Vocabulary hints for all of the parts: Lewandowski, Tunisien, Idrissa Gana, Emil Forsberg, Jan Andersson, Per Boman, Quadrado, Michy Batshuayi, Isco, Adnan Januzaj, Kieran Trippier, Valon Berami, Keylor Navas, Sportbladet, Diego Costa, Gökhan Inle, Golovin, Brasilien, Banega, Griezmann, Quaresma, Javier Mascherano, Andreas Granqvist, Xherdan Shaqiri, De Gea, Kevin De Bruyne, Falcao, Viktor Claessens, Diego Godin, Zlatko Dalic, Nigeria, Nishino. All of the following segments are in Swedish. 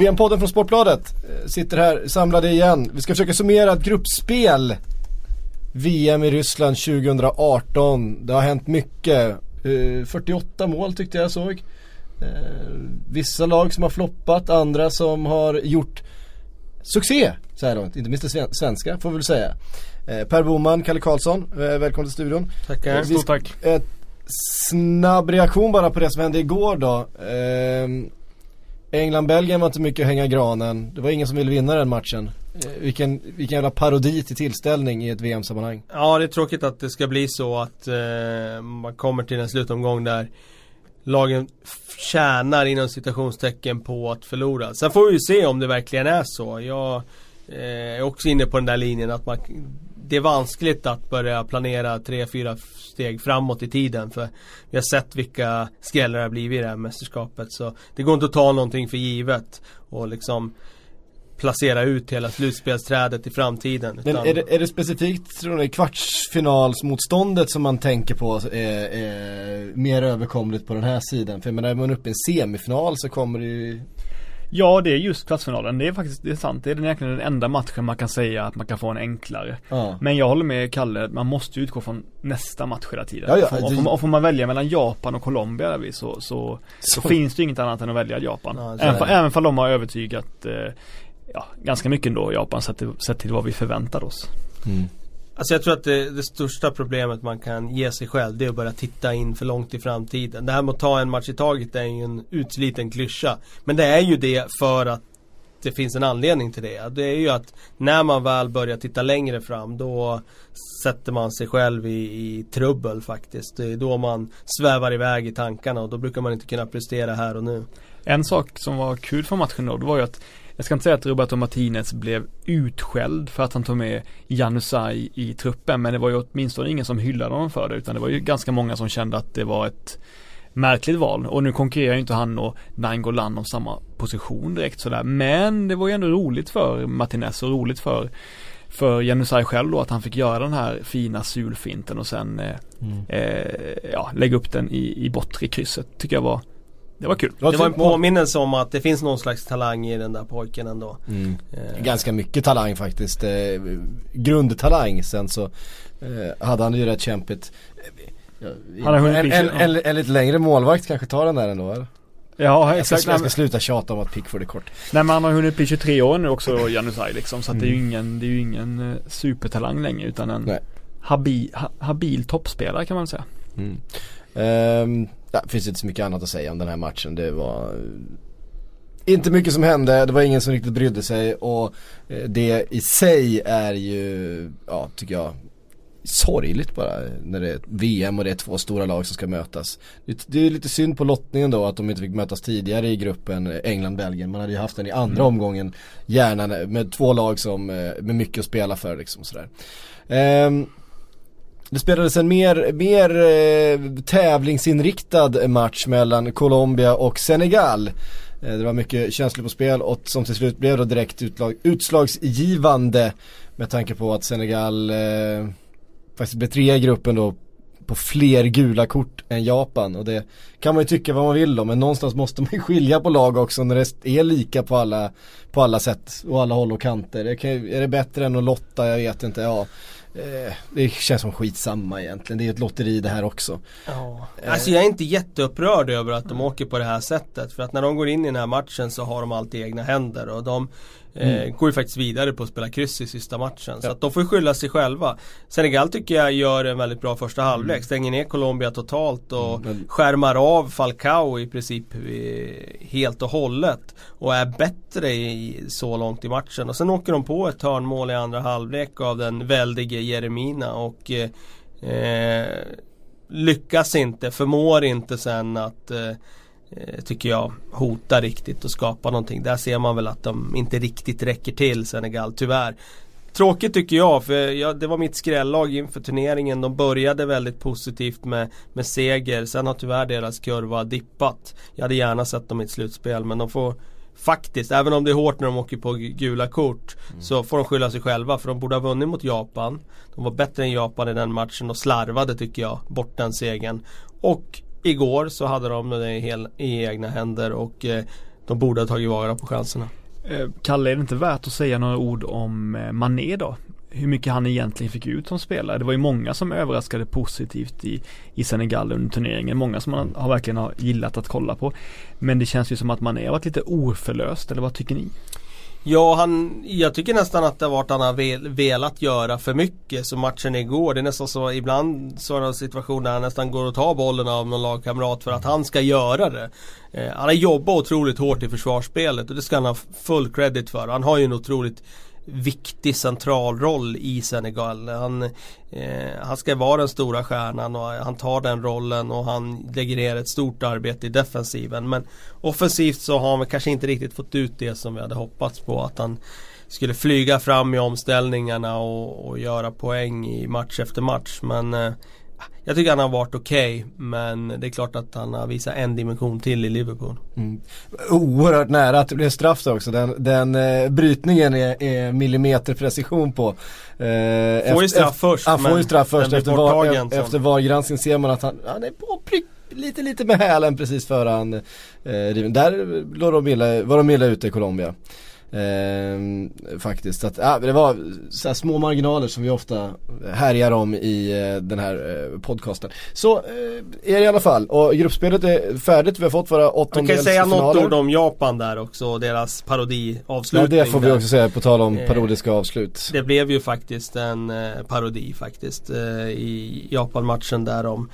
VM-podden från Sportbladet sitter här samlade igen. Vi ska försöka summera ett gruppspel. VM i Ryssland 2018. Det har hänt mycket. 48 mål tyckte jag såg. Vissa lag som har floppat, andra som har gjort succé så här långt. Inte minst det svenska får vi väl säga. Per Boman, Kalle Karlsson, välkommen till studion. Tackar, stort tack. Snabb reaktion bara på det som hände igår då. England-Belgien var inte mycket att hänga granen. Det var ingen som ville vinna den matchen. Vilken jävla parodi till tillställning i ett VM-sammanhang. Ja, det är tråkigt att det ska bli så att man kommer till en slutomgång där lagen tjänar inom citationstecken på att förlora. Sen får vi ju se om det verkligen är så. Jag är också inne på den där linjen att det är vanskligt att börja planera 3-4 steg framåt i tiden, för vi har sett vilka skrällar det har blivit i det här mästerskapet, så det går inte att ta någonting för givet och liksom placera ut hela slutspelsträdet i framtiden. Men är det specifikt, tror ni, kvartsfinalsmotståndet som man tänker på är mer överkomligt på den här sidan? För när man är uppe i en semifinal så kommer det ju... Ja, det är just kvartsfinalen. Det är faktiskt, det är sant. Det är egentligen den enda matchen man kan säga att man kan få en enklare. Ja. Men jag håller med Kalle, man måste utgå från nästa match hela tiden. Ja, ja. Och får man välja mellan Japan och Colombia där, så finns det inget annat än att välja Japan. Ja, även för de har övertygat ganska mycket ändå Japan sett till vad vi förväntar oss. Mm. Alltså jag tror att det största problemet man kan ge sig själv, det är att börja titta in för långt i framtiden. Det här med att ta en match i taget är ju en utsliten klyscha. Men det är ju det för att det finns en anledning till det. Det är ju att när man väl börjar titta längre fram, då sätter man sig själv i trubbel faktiskt. Det är då man svävar iväg i tankarna och då brukar man inte kunna prestera här och nu. En sak som var kul för matchen då, det var ju att jag ska inte säga att Roberto Martinez blev utskälld för att han tog med Januzaj i truppen, men det var ju åtminstone ingen som hyllade honom för det, utan det var ju ganska många som kände att det var ett märkligt val. Och nu konkurrerar ju inte han och Nangolan om samma position direkt sådär, men det var ju ändå roligt för Martinez och roligt för Januzaj själv då, att han fick göra den här fina sulfinten och sen lägga upp den i bortre krysset, tycker jag var... Det var kul. Det var en påminnelse om att det finns någon slags talang i den där pojken ändå. Mm. Ganska mycket talang faktiskt. Grundtalang. Sen så hade han ju rätt kämpigt. En lite längre målvakt kanske tar den där ändå, eller? Ja, exakt. Jag ska sluta tjata om att Pickford är kort. Nej, men han har hunnit bli 23 år nu också, Januzaj, liksom, så att det är ju ingen supertalang längre, utan en habil toppspelare kan man säga. Mm. Det finns inte så mycket annat att säga om den här matchen. Det var inte mycket som hände. Det var ingen som riktigt brydde sig. Och det i sig är ju, tycker jag, sorgligt bara. När det är VM och det är två stora lag som ska mötas. Det är lite synd på lottningen då, att de inte fick mötas tidigare i gruppen England-Belgien. Man hade ju haft den i andra omgången, gärna med två lag som med mycket att spela för, liksom sådär. Det spelades en mer tävlingsinriktad match mellan Colombia och Senegal. Det var mycket känslor på spel och som till slut blev då direkt utslagsgivande, med tanke på att Senegal faktiskt blev trea i gruppen då på fler gula kort än Japan. Och det kan man ju tycka vad man vill om, men någonstans måste man skilja på lag också när det är lika på alla sätt och alla håll och kanter. Är det bättre än att lotta? Jag vet inte, det känns som skitsamma egentligen. Det är ett lotteri det här också. Alltså jag är inte jätteupprörd över att de åker på det här sättet, för att när de går in i den här matchen så har de alltid egna händer och de går ju faktiskt vidare på att spela kryss i sista matchen, så att de får skylla sig själva. Senegal tycker jag gör en väldigt bra första halvlek, stänger ner Colombia totalt och skärmar av Falcao i princip helt och hållet och är bättre så långt i matchen, och sen åker de på ett hörnmål i andra halvlek av den väldige Jeremina och lyckas inte, förmår inte sen att tycker jag hota riktigt och skapa någonting. Där ser man väl att de inte riktigt räcker till, Senegal, tyvärr. Tråkigt tycker jag, för det var mitt skrällag inför turneringen. De började väldigt positivt med seger, sen har tyvärr deras kurva dippat. Jag hade gärna sett dem i ett slutspel, men de får faktiskt, även om det är hårt när de åker på gula kort, så får de skylla sig själva, för de borde ha vunnit mot Japan. De var bättre än Japan i den matchen och slarvade, tycker jag, bort den segern. Och igår så hade de det i egna händer och de borde ha tagit vara på chanserna. Kalle, är det inte värt att säga några ord om Mané då? Hur mycket han egentligen fick ut som spelare. Det var ju många som överraskade positivt i Senegal under turneringen. Många som man har verkligen har gillat att kolla på. Men det känns ju som att Mané har varit lite oförlöst, eller vad tycker ni? Ja, jag tycker nästan att det har varit han har velat göra för mycket. Så matchen igår, det är nästan så ibland sådana situationer där han nästan går och tar bollen av någon lagkamrat för att han ska göra det. Han har jobbat otroligt hårt i försvarsspelet och det ska han ha full credit för. Han har ju en otroligt viktig central roll i Senegal. Han ska vara den stora stjärnan och han tar den rollen och han lägger ner ett stort arbete i defensiven, men offensivt så har han kanske inte riktigt fått ut det som vi hade hoppats på, att han skulle flyga fram i omställningarna och göra poäng i match efter match. Men jag tycker han har varit okej, men det är klart att han har visat en dimension till i Liverpool. Mm. Oerhört nära att det blir straff också. Den brytningen är millimeterprecision på. Får ju straff först. Han får ju straff först. Efter vargranskning ser man att han är på prick. Lite med hälen precis före han där var de illa ute i Colombia. Faktiskt att, det var så här små marginaler som vi ofta härjar om i den här podcasten. Så är det i alla fall. Och gruppspelet är färdigt. Vi har fått våra 8-delsfinaler. Man kan säga något ord om Japan där också och deras parodiavslutning. Ja, det får vi också säga på tal om parodiska avslut. Det blev ju faktiskt en parodi faktiskt i Japan-matchen där de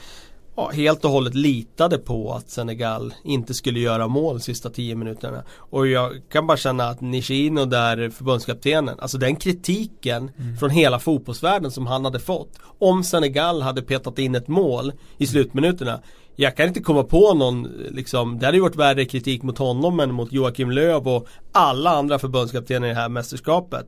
helt och hållet litade på att Senegal inte skulle göra mål de sista 10 minuterna. Och jag kan bara känna att Nishino där, förbundskaptenen, alltså den kritiken från hela fotbollsvärlden som han hade fått om Senegal hade petat in ett mål i slutminuterna. Jag kan inte komma på någon, liksom, det hade ju varit värre kritik mot honom än mot Joakim Löw och alla andra förbundskaptener i det här mästerskapet.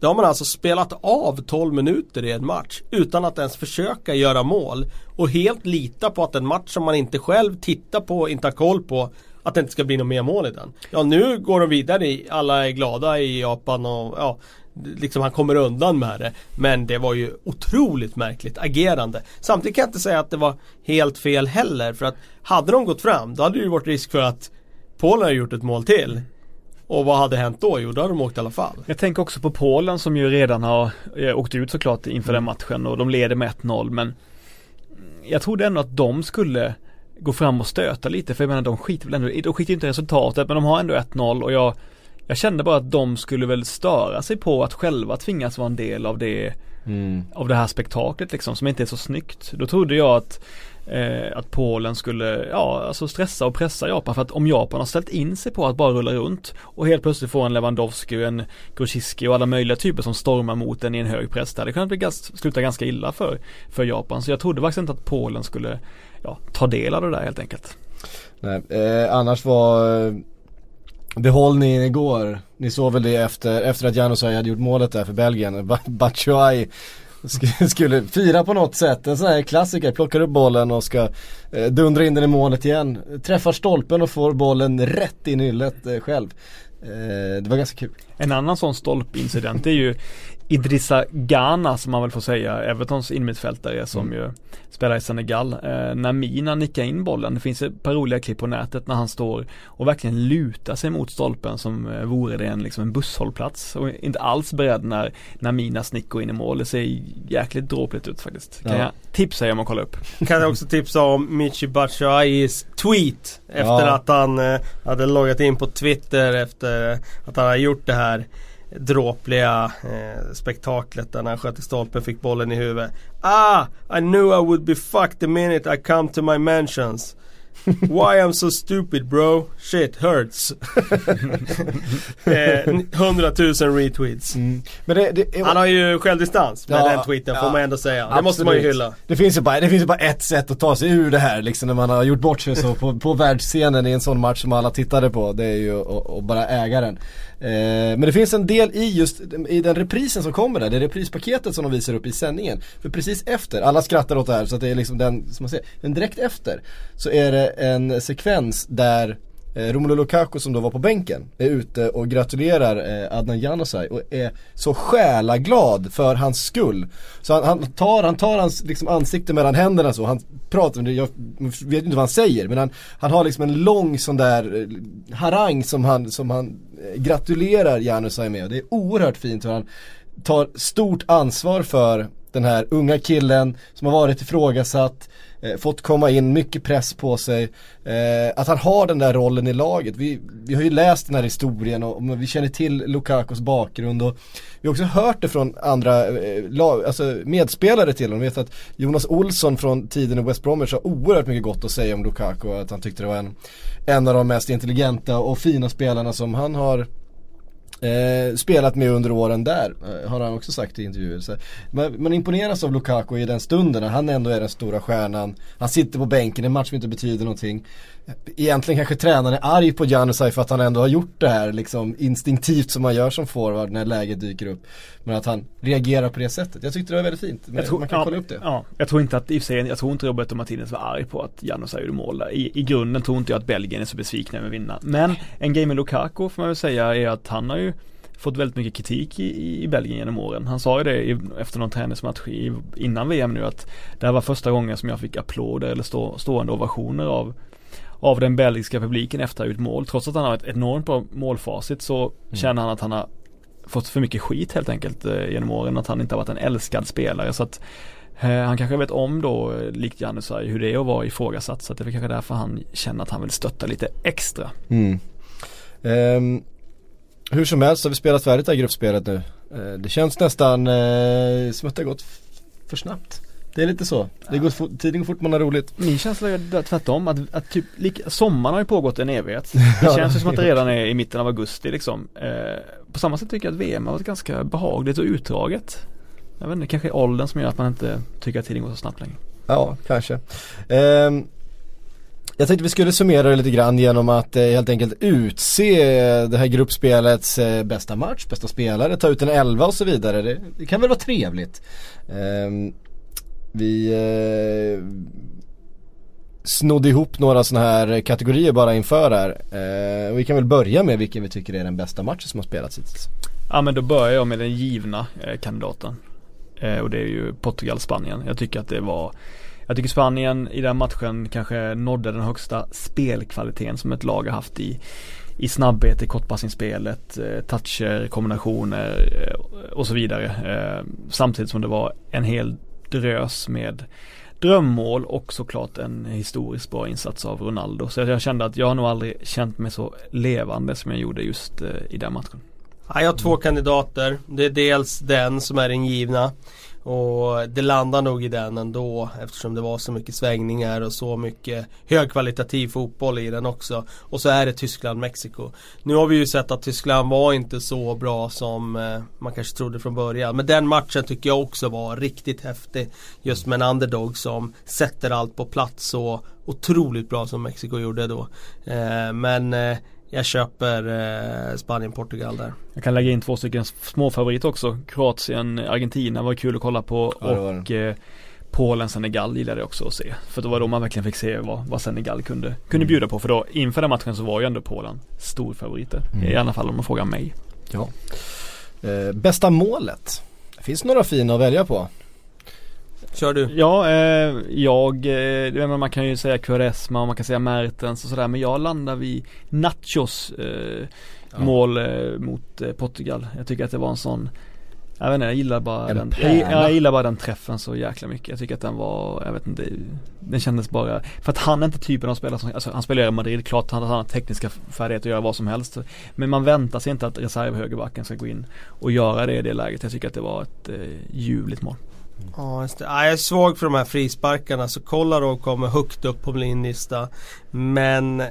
Då har man alltså spelat av 12 minuter i en match utan att ens försöka göra mål och helt lita på att en match som man inte själv tittar på, inte har koll på, att det inte ska bli något mer mål i den. Ja, nu går de vidare, alla är glada i Japan och liksom han kommer undan med det. Men det var ju otroligt märkligt agerande. Samtidigt kan jag inte säga att det var helt fel heller, för att hade de gått fram, då hade det ju varit risk för att Polen har gjort ett mål till. Och vad hade hänt då? Jo, då hade de åkt i alla fall. Jag tänker också på Polen som ju redan har åkt ut såklart inför den matchen och de leder med 1-0, men jag trodde ändå att de skulle gå fram och stöta lite, för jag menar de skiter inte i resultatet, men de har ändå 1-0 och jag kände bara att de skulle väl störa sig på att själva tvingas vara en del av det här spektaklet liksom, som inte är så snyggt. Då trodde jag att Polen skulle stressa och pressa Japan, för att om Japan har ställt in sig på att bara rulla runt och helt plötsligt får en Lewandowski, en Grosicki och alla möjliga typer som stormar mot den i en hög press där, det kunde sluta ganska illa för Japan. Så jag trodde faktiskt inte att Polen skulle ta del av det där helt enkelt. Nej, annars var behållningen igår, ni såg väl det efter att Januzaj hade gjort målet där för Belgien, Batshuayi skulle fira på något sätt. En sån här klassiker, plockar upp bollen och ska dundra in den i målet igen, träffar stolpen och får bollen rätt i nyllet själv. Det var ganska kul. En annan sån stolpincident är ju Idrissa Gana, som man väl får säga, Evertons inmittfältare som ju spelar i Senegal, när Mina nickar in bollen. Det finns ett par roliga klipp på nätet när han står och verkligen lutar sig mot stolpen som vore det en busshållplats och inte alls beredd när Mina snickar in i mål. Det ser jäkligt dråpligt ut faktiskt. Kan jag tipsa er om att kolla upp? Kan jag också tipsa om Michy Batshuayis tweet efter att han hade loggat in på Twitter efter att han hade gjort det här dråpliga spektaklet där han sköt i stolpen, fick bollen i huvudet. I knew I would be fucked the minute I come to my mansions. Why I'm so stupid bro, shit hurts. 100 000 retweets. Men han har ju självdistans med den tweeten, får man ändå säga. Absolut. Det måste man ju hylla. Det finns ju bara ett sätt att ta sig ur det här liksom, när man har gjort bort sig så på världsscenen i en sån match som alla tittade på. Det är ju att bara äga den. Men det finns en del i den reprisen som kommer där. Det är reprispaketet som de visar upp i sändningen. För precis efter, alla skrattar åt det här, så att det är liksom den, som man ser, men direkt efter så är det en sekvens där Romelu Lukaku, som då var på bänken, är ute och gratulerar Adnan Januzaj och är så själaglad för hans skull. Så han tar hans liksom ansikte mellan händerna så. Han pratar, jag vet inte vad han säger, men han har liksom en lång sån där harang som han gratulerar Januzaj med. Och det är oerhört fint hur han tar stort ansvar för den här unga killen som har varit ifrågasatt, fått komma in, mycket press på sig, att han har den där rollen i laget. Vi har ju läst den här historien och vi känner till Lukakos bakgrund, och vi har också hört det från andra medspelare till honom. Vi vet att Jonas Olsson från tiden i West Bromwich har oerhört mycket gott att säga om Lukaku, att han tyckte det var en av de mest intelligenta och fina spelarna som han har spelat med under åren där, har han också sagt i intervjuer. Så man imponeras av Lukaku i den stunden när han ändå är den stora stjärnan. Han sitter på bänken i en match som inte betyder någonting. Egentligen kanske tränaren är arg på Januzaj för att han ändå har gjort det här liksom instinktivt som man gör som forward när läget dyker upp, men att han reagerar på det sättet. Jag tyckte det var väldigt fint. Man kan kolla upp det. Ja, jag tror inte att Roberto Martinez var arg på att Januzaj gjorde mål. I grunden tror inte jag att Belgien är så besvikna med att vinna. Men en grej med Lukaku får man väl säga är att han har ju fått väldigt mycket kritik i Belgien genom åren. Han sa ju det efter någon träningsmatch innan VM nu, att det här var första gången som jag fick applåder eller stående ovationer av den belgiska publiken efter att ha gjort mål. Trots att han har ett enormt bra målfacit så känner han att han har fått för mycket skit helt enkelt genom åren, att han inte har varit en älskad spelare. Så att han kanske vet om då, likt Januzaj, hur det är att vara ifrågasatt. Så att det är kanske därför han känner att han vill stötta lite extra. Hur som helst har vi spelat färdigt det här gruppspelet nu. Det känns nästan som att det har gått för snabbt. Det är lite så. Det går tiden går fort, man har roligt. Min känsla är tvärtom, att typ sommaren har ju pågått en evighet. Det känns ju som att det redan är i mitten av augusti liksom. På samma sätt tycker jag att VM har varit ganska behagligt och utdraget. Jag vet inte, kanske åldern som gör att man inte tycker att tiden går så snabbt längre. Ja, kanske. Jag tänkte vi skulle summera det lite grann genom att helt enkelt utse det här gruppspelets bästa match, bästa spelare, ta ut en 11 och så vidare. Det kan väl vara trevligt. Vi snodde ihop några sådana här kategorier bara inför här. Och vi kan väl börja med vilken vi tycker är den bästa matchen som har spelats hittills. Ja, men då börjar jag med den givna kandidaten. Och det är ju Portugal-Spanien. Jag tycker Spanien i den matchen kanske nådde den högsta spelkvaliteten som ett lag har haft i snabbhet, i kortpassingspelet, toucher, kombinationer och så vidare. Samtidigt som det var en hel drös med drömmål och såklart en historiskt bra insats av Ronaldo. Så jag kände att jag har nog aldrig känt mig så levande som jag gjorde just i den matchen. Jag har två kandidater. Det är dels den som är ingivna, och det landar nog i den ändå eftersom det var så mycket svängningar och så mycket högkvalitativ fotboll i den också. Och så är det Tyskland-Mexiko. Nu har vi ju sett att Tyskland var inte så bra som man kanske trodde från början. Men den matchen tycker jag också var riktigt häftig. Just med en underdog som sätter allt på plats så otroligt bra som Mexiko gjorde då. Jag köper Spanien-Portugal där. Jag kan lägga in två stycken små favoriter också. Kroatien-Argentina var kul att kolla på, och Polen-Senegal gillade jag också att se. För det var då man verkligen fick se vad Senegal kunde bjuda på. För då inför den matchen så var ju ändå Polen stor favoriter. I alla fall om man frågar mig. Ja. Bästa målet. Det finns några fina att välja på. Kör du? Ja, man kan ju säga Quaresma och man kan säga Mertens och sådär, men jag landar vid Nachos mål mot Portugal. Jag tycker att det var en sån, jag vet inte, jag gillar bara den träffen så jäkla mycket. Jag tycker att den var, jag vet inte, den kändes bara, för att han är inte typen av spelare som, alltså han spelar i Madrid, klart han har tekniska färdigheter att göra vad som helst, men man väntar sig inte att reservhögerbacken ska gå in och göra det i det läget. Jag tycker att det var ett ljuvligt mål. Jag är svag för de här frisparkarna, så kollar och kommer högt upp på min lista, men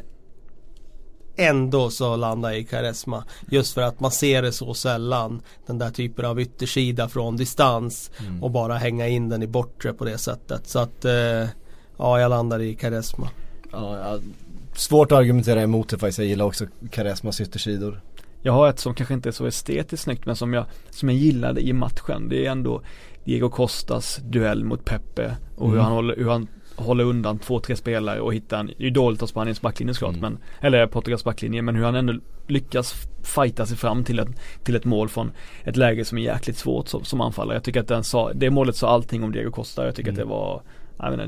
ändå så landar jag i Quaresma, just för att man ser det så sällan, den där typen av yttersida från distans och bara hänga in den i bortre på det sättet. Så att jag landar i Quaresma. Svårt att argumentera emot det faktiskt. Jag gillar också Quaresmas yttersidor. Jag har ett som kanske inte är så estetiskt snyggt, men som jag gillade i matchen. Det är ändå Diego Costas duell mot Peppe och hur han hålla undan 2-3 spelare och hitta en, det är ju dåligt av Spaniens backlinje såklart, men, eller Portugals backlinje, men hur han ändå lyckas fighta sig fram till ett mål från ett läge som är jäkligt svårt som anfallare. Jag tycker att det målet sa allting om Diego Costa. Jag tycker att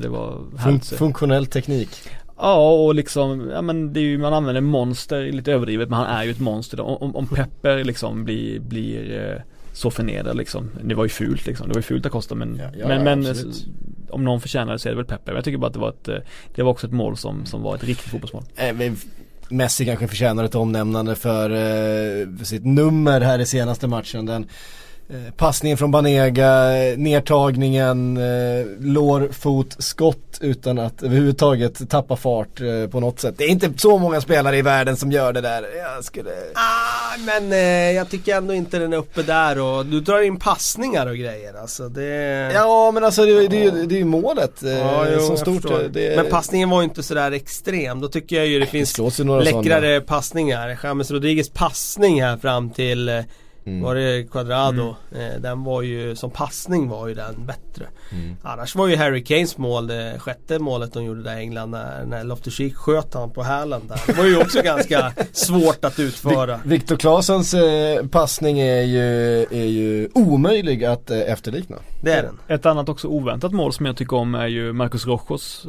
det var funktionell teknik. Ja, och liksom, ja, men det är ju, man använder monster lite överdrivet, men han är ju ett monster. Om Peppe liksom blir så förnedrad liksom. Det var ju fult liksom. Det var ju fult att Costa, men om någon förtjänar det så är det väl Peppe. Men jag tycker bara att det var också ett mål som var ett riktigt fotbollsmål. Messi kanske förtjänar ett omnämnande för sitt nummer här i senaste matchen. Den passningen från Banega, nedtagningen, lårfot, skott utan att överhuvudtaget tappa fart på något sätt. Det är inte så många spelare i världen som gör det där. Jag tycker ändå inte den är uppe där, och du drar in passningar och grejer alltså, det... Ja, men alltså det är ju målet som stort det... Men passningen var ju inte så där extrem. Då tycker jag ju det finns läckrare sådana passningar. James Rodriguez passning här fram till var det Quadrado, den var ju som passning var ju den bättre. Annars var ju Harry Kanes mål, det sjätte målet de gjorde där i England, när Loftus-Cheek sköt han på Härland där. Det var ju också ganska svårt att utföra. Viktor Claessens passning är ju omöjlig att efterlikna. Det är den. Ett annat också oväntat mål som jag tycker om är ju Marcus Rojos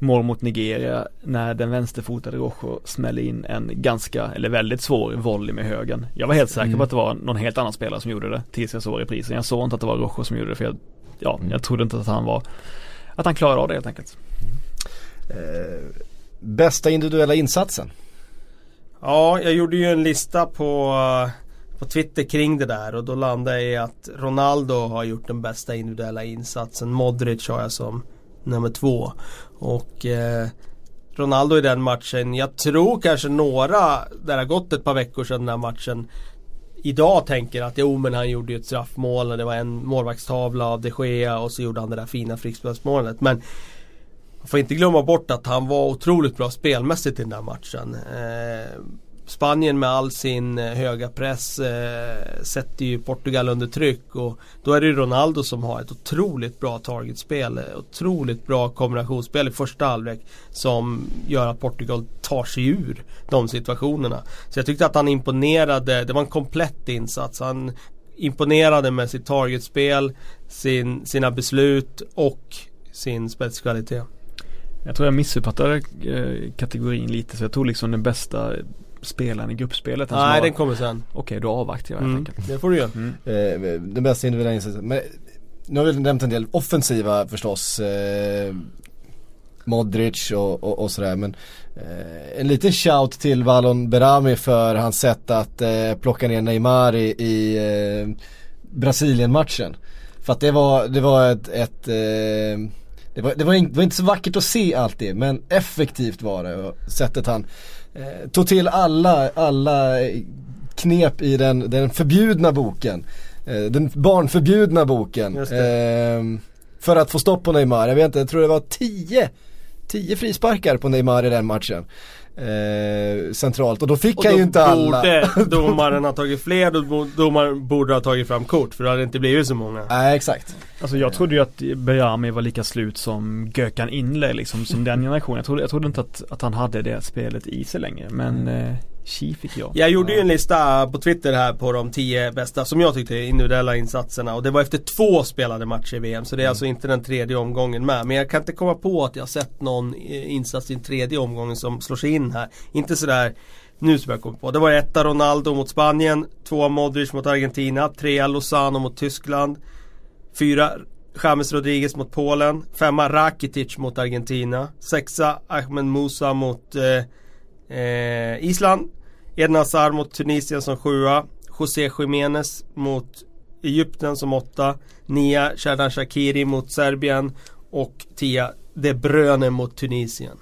mål mot Nigeria, när den vänsterfotade Rojo smäller in en ganska, eller väldigt svår volley med högen. Jag var helt säker på att det var någon helt annan spelare som gjorde det tills jag såg reprisen. Jag såg inte att det var Rojo som gjorde det, för jag trodde inte att han klarade av det helt enkelt. Bästa individuella insatsen? Ja, jag gjorde ju en lista på Twitter kring det där, och då landade jag i att Ronaldo har gjort den bästa individuella insatsen. Modric har jag som nummer 2, och Ronaldo i den matchen, jag tror kanske några där har gått ett par veckor sedan den här matchen idag tänker att men han gjorde ju ett straffmål och det var en målvaktstavla av De Gea och så gjorde han det där fina frispelsmålet, men man får inte glömma bort att han var otroligt bra spelmässigt i den där matchen. Spanien med all sin höga press sätter ju Portugal under tryck, och då är det ju Ronaldo som har ett otroligt bra targetspel, otroligt bra kombinationsspel i första halvlek som gör att Portugal tar sig ur de situationerna. Så jag tyckte att han imponerade, det var en komplett insats. Han imponerade med sitt targetspel, sina beslut och sin spetskvalitet. Jag tror jag missuppfattade kategorin lite, så jag tog liksom den bästa spelaren i gruppspelet. Nej, den kommer sen. Okej, då avvaktar jag helt enkelt. Det får du göra. Den bästa individuella insatsen. Men nu har vi nämnt en del offensiva förstås. Modric och sådär. Men en liten shout till Valon Berami för hans sätt att plocka ner Neymar i Brasilien-matchen. För att det var inte så vackert att se allt det, men effektivt var det. Och sättet han tog till alla knep i den förbjudna boken, den barnförbjudna boken, för att få stopp på Neymar. Jag tror det var 10 frisparkar på Neymar i den matchen centralt, och då fick han ju inte alla. Domaren har tagit fler, domaren borde ha tagit fram kort, för det hade inte blivit så många. Nej, exakt. Alltså jag trodde ju att Berami var lika slut som Gökhan Inle liksom, som den generationen. Jag trodde inte att han hade det spelet i sig längre, men fick jag. Jag gjorde ju en lista på Twitter här på de 10 bästa som jag tyckte individuella insatserna, och det var efter 2 spelade matcher i VM, så det är alltså inte den tredje omgången med, men jag kan inte komma på att jag sett någon insats i den tredje omgången som slår sig in här, inte sådär nu som jag kom på. Det var 1 Ronaldo mot Spanien, 2 Modric mot Argentina, 3 Lozano mot Tyskland, 4 James Rodriguez mot Polen, 5 Rakitic mot Argentina, 6 Ahmed Musa mot Island, Eden Hazard mot Tunisien som 7, José Jiménez mot Egypten som 8, 9 Xherdan Shaqiri mot Serbien och 10 De Bruyne mot Tunisien.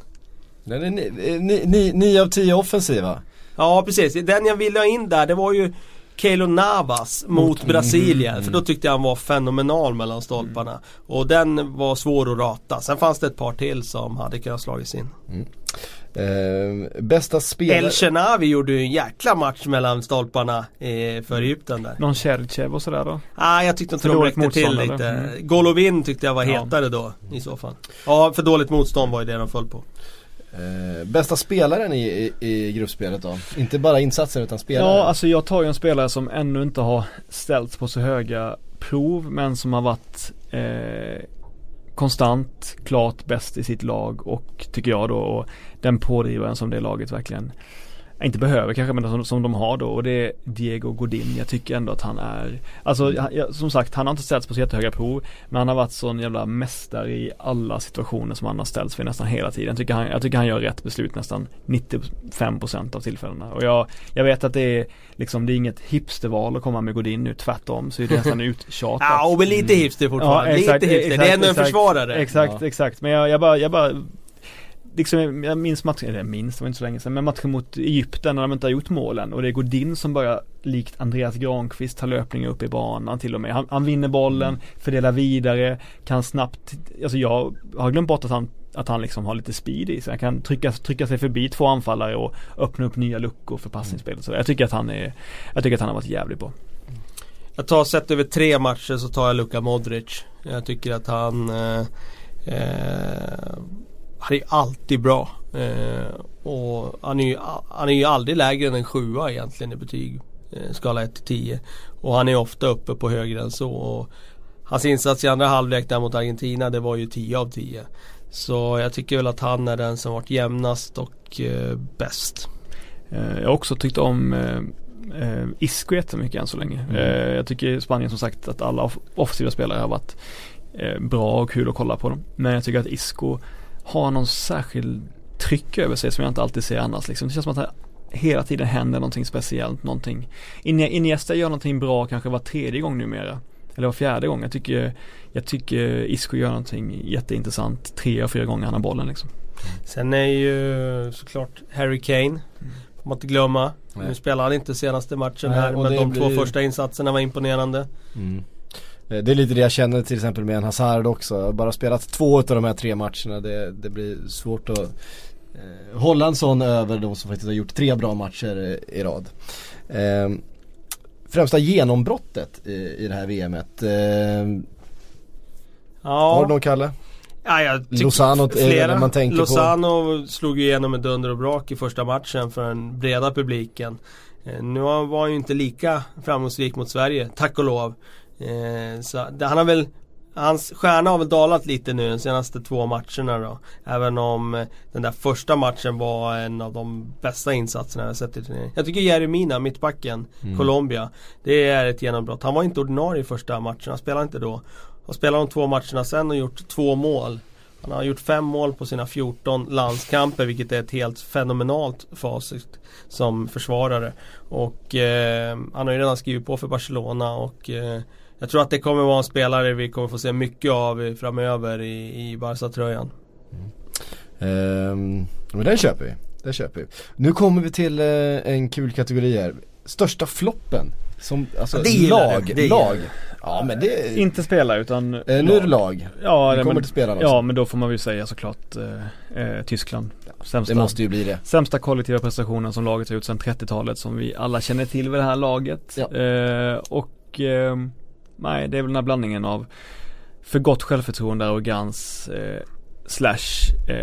Den är 9 av 10 offensiva. Ja, precis. Den jag ville ha in där, det var ju Keylor Navas mot Brasilien, för då tyckte jag han var fenomenal mellan stolparna, och den var svår att rata. Sen fanns det ett par till som hade kunnat slagits in. Bästa spelare... El Shenawi gjorde ju en jäkla match mellan stolparna för Egypten där. Någon Cherchev och sådär då? Nej, jag tyckte inte de räckte till lite. Mm. Golovin tyckte jag var hetare då i så fall. Ja, för dåligt motstånd var ju det de föll på. Bästa spelaren i gruppspelet då? Inte bara insatser utan spelare. Ja, alltså jag tar ju en spelare som ännu inte har ställts på så höga prov, men som har varit konstant, klart bäst i sitt lag, och tycker jag då, och den pådrivaren som det laget verkligen inte behöver kanske, men som de har då, och det är Diego Godin. Jag tycker ändå att han är, alltså som sagt, han har inte ställts på så jättehöga prov, men han har varit sån jävla mästare i alla situationer som han har ställts för nästan hela tiden. Jag tycker han gör rätt beslut nästan 95% av tillfällena, och jag vet att det är liksom, det är inget hipsterval att komma med Godin nu, tvärtom, så är det nästan uttjatat. Ja, och lite hipster fortfarande, ja, exakt, lite hipster, exakt, det är ändå en försvarare. Exakt, ja. Exakt, men jag bara liksom, jag minns matchen, eller minns, det var inte så länge sedan, men matchen mot Egypten när de inte har gjort målen, och det är Godin som börjar likt Andreas Granqvist ta löpningar upp i banan till och med. Han vinner bollen, fördelar vidare, kan snabbt, alltså jag har glömt bort att han liksom har lite speed i sig. Han kan trycka sig förbi två anfallare och öppna upp nya luckor för passningsspelet. Så jag tycker att han har varit jävligt bra. Jag tar, sett över 3 matcher så tar jag Luka Modric. Jag tycker att han han är alltid bra, och han är ju aldrig lägre än en 7:a egentligen i betyg, skala 1-10, och han är ofta uppe på högre än så, och hans insats i andra halvlek där mot Argentina, det var ju 10 av 10, så jag tycker väl att han är den som varit jämnast och bäst. Jag har också tyckt om Isco jättemycket än så länge. Jag tycker Spanien, som sagt, att alla offensiva spelare har varit bra och kul att kolla på dem, men jag tycker att Isco har någon särskild tryck över sig som jag inte alltid ser annars liksom. Det känns som att hela tiden händer någonting speciellt, någonting. Iniesta gör någonting bra kanske var 3:e gång numera, eller var 4:e gång. Jag tycker Isco gör någonting jätteintressant 3 eller 4 gånger han har bollen liksom. Sen är ju såklart Harry Kane, får man inte glömma. Nej. Nu spelar han inte senaste matchen här, men de 2 första insatserna var imponerande. Mm. Det är lite det jag känner till exempel med en Hazard också. Jag har bara spelat 2 av de här 3 matcherna. Det blir svårt att hålla en sån över de som faktiskt har gjort 3 bra matcher i rad. Främsta genombrottet i det här VM:et. Har du någon, Kalle? Ja, jag Lozano, flera. Man tänker Lozano på. Slog ju igenom med dunder och brak i första matchen för den breda publiken. Nu var han ju inte lika framgångsrik mot Sverige, tack och lov. Så hans stjärna har väl dalat lite nu de senaste 2 matcherna då, även om den där första matchen var en av de bästa insatserna jag sett i turneringen. Jag tycker Jeremina, mittbacken, Colombia, det är ett genombrott. Han var inte ordinarie i första matchen, han spelade inte då, och spelade de 2 matcherna sen och gjort 2 mål. Han har gjort 5 mål på sina 14 landskamper, vilket är ett helt fenomenalt facit som försvarare, och han har ju redan skrivit på för Barcelona, och jag tror att det kommer vara en spelare vi kommer få se mycket av framöver i Barca-tröjan. Men den köper vi. Nu kommer vi till en kul kategori här. Största floppen som, alltså, det lag. Lag. Ja, men det... Inte spela utan nu är det lag. Ja, det kommer inte spela någonstans. Ja, men då får man ju säga såklart Tyskland. Sämsta, det måste ju bli det. Sämsta kollektiva prestationen som laget har gjort sedan 30-talet, som vi alla känner till vid det här laget. Ja. Nej, det är väl den här blandningen av för gott självförtroende, arrogans slash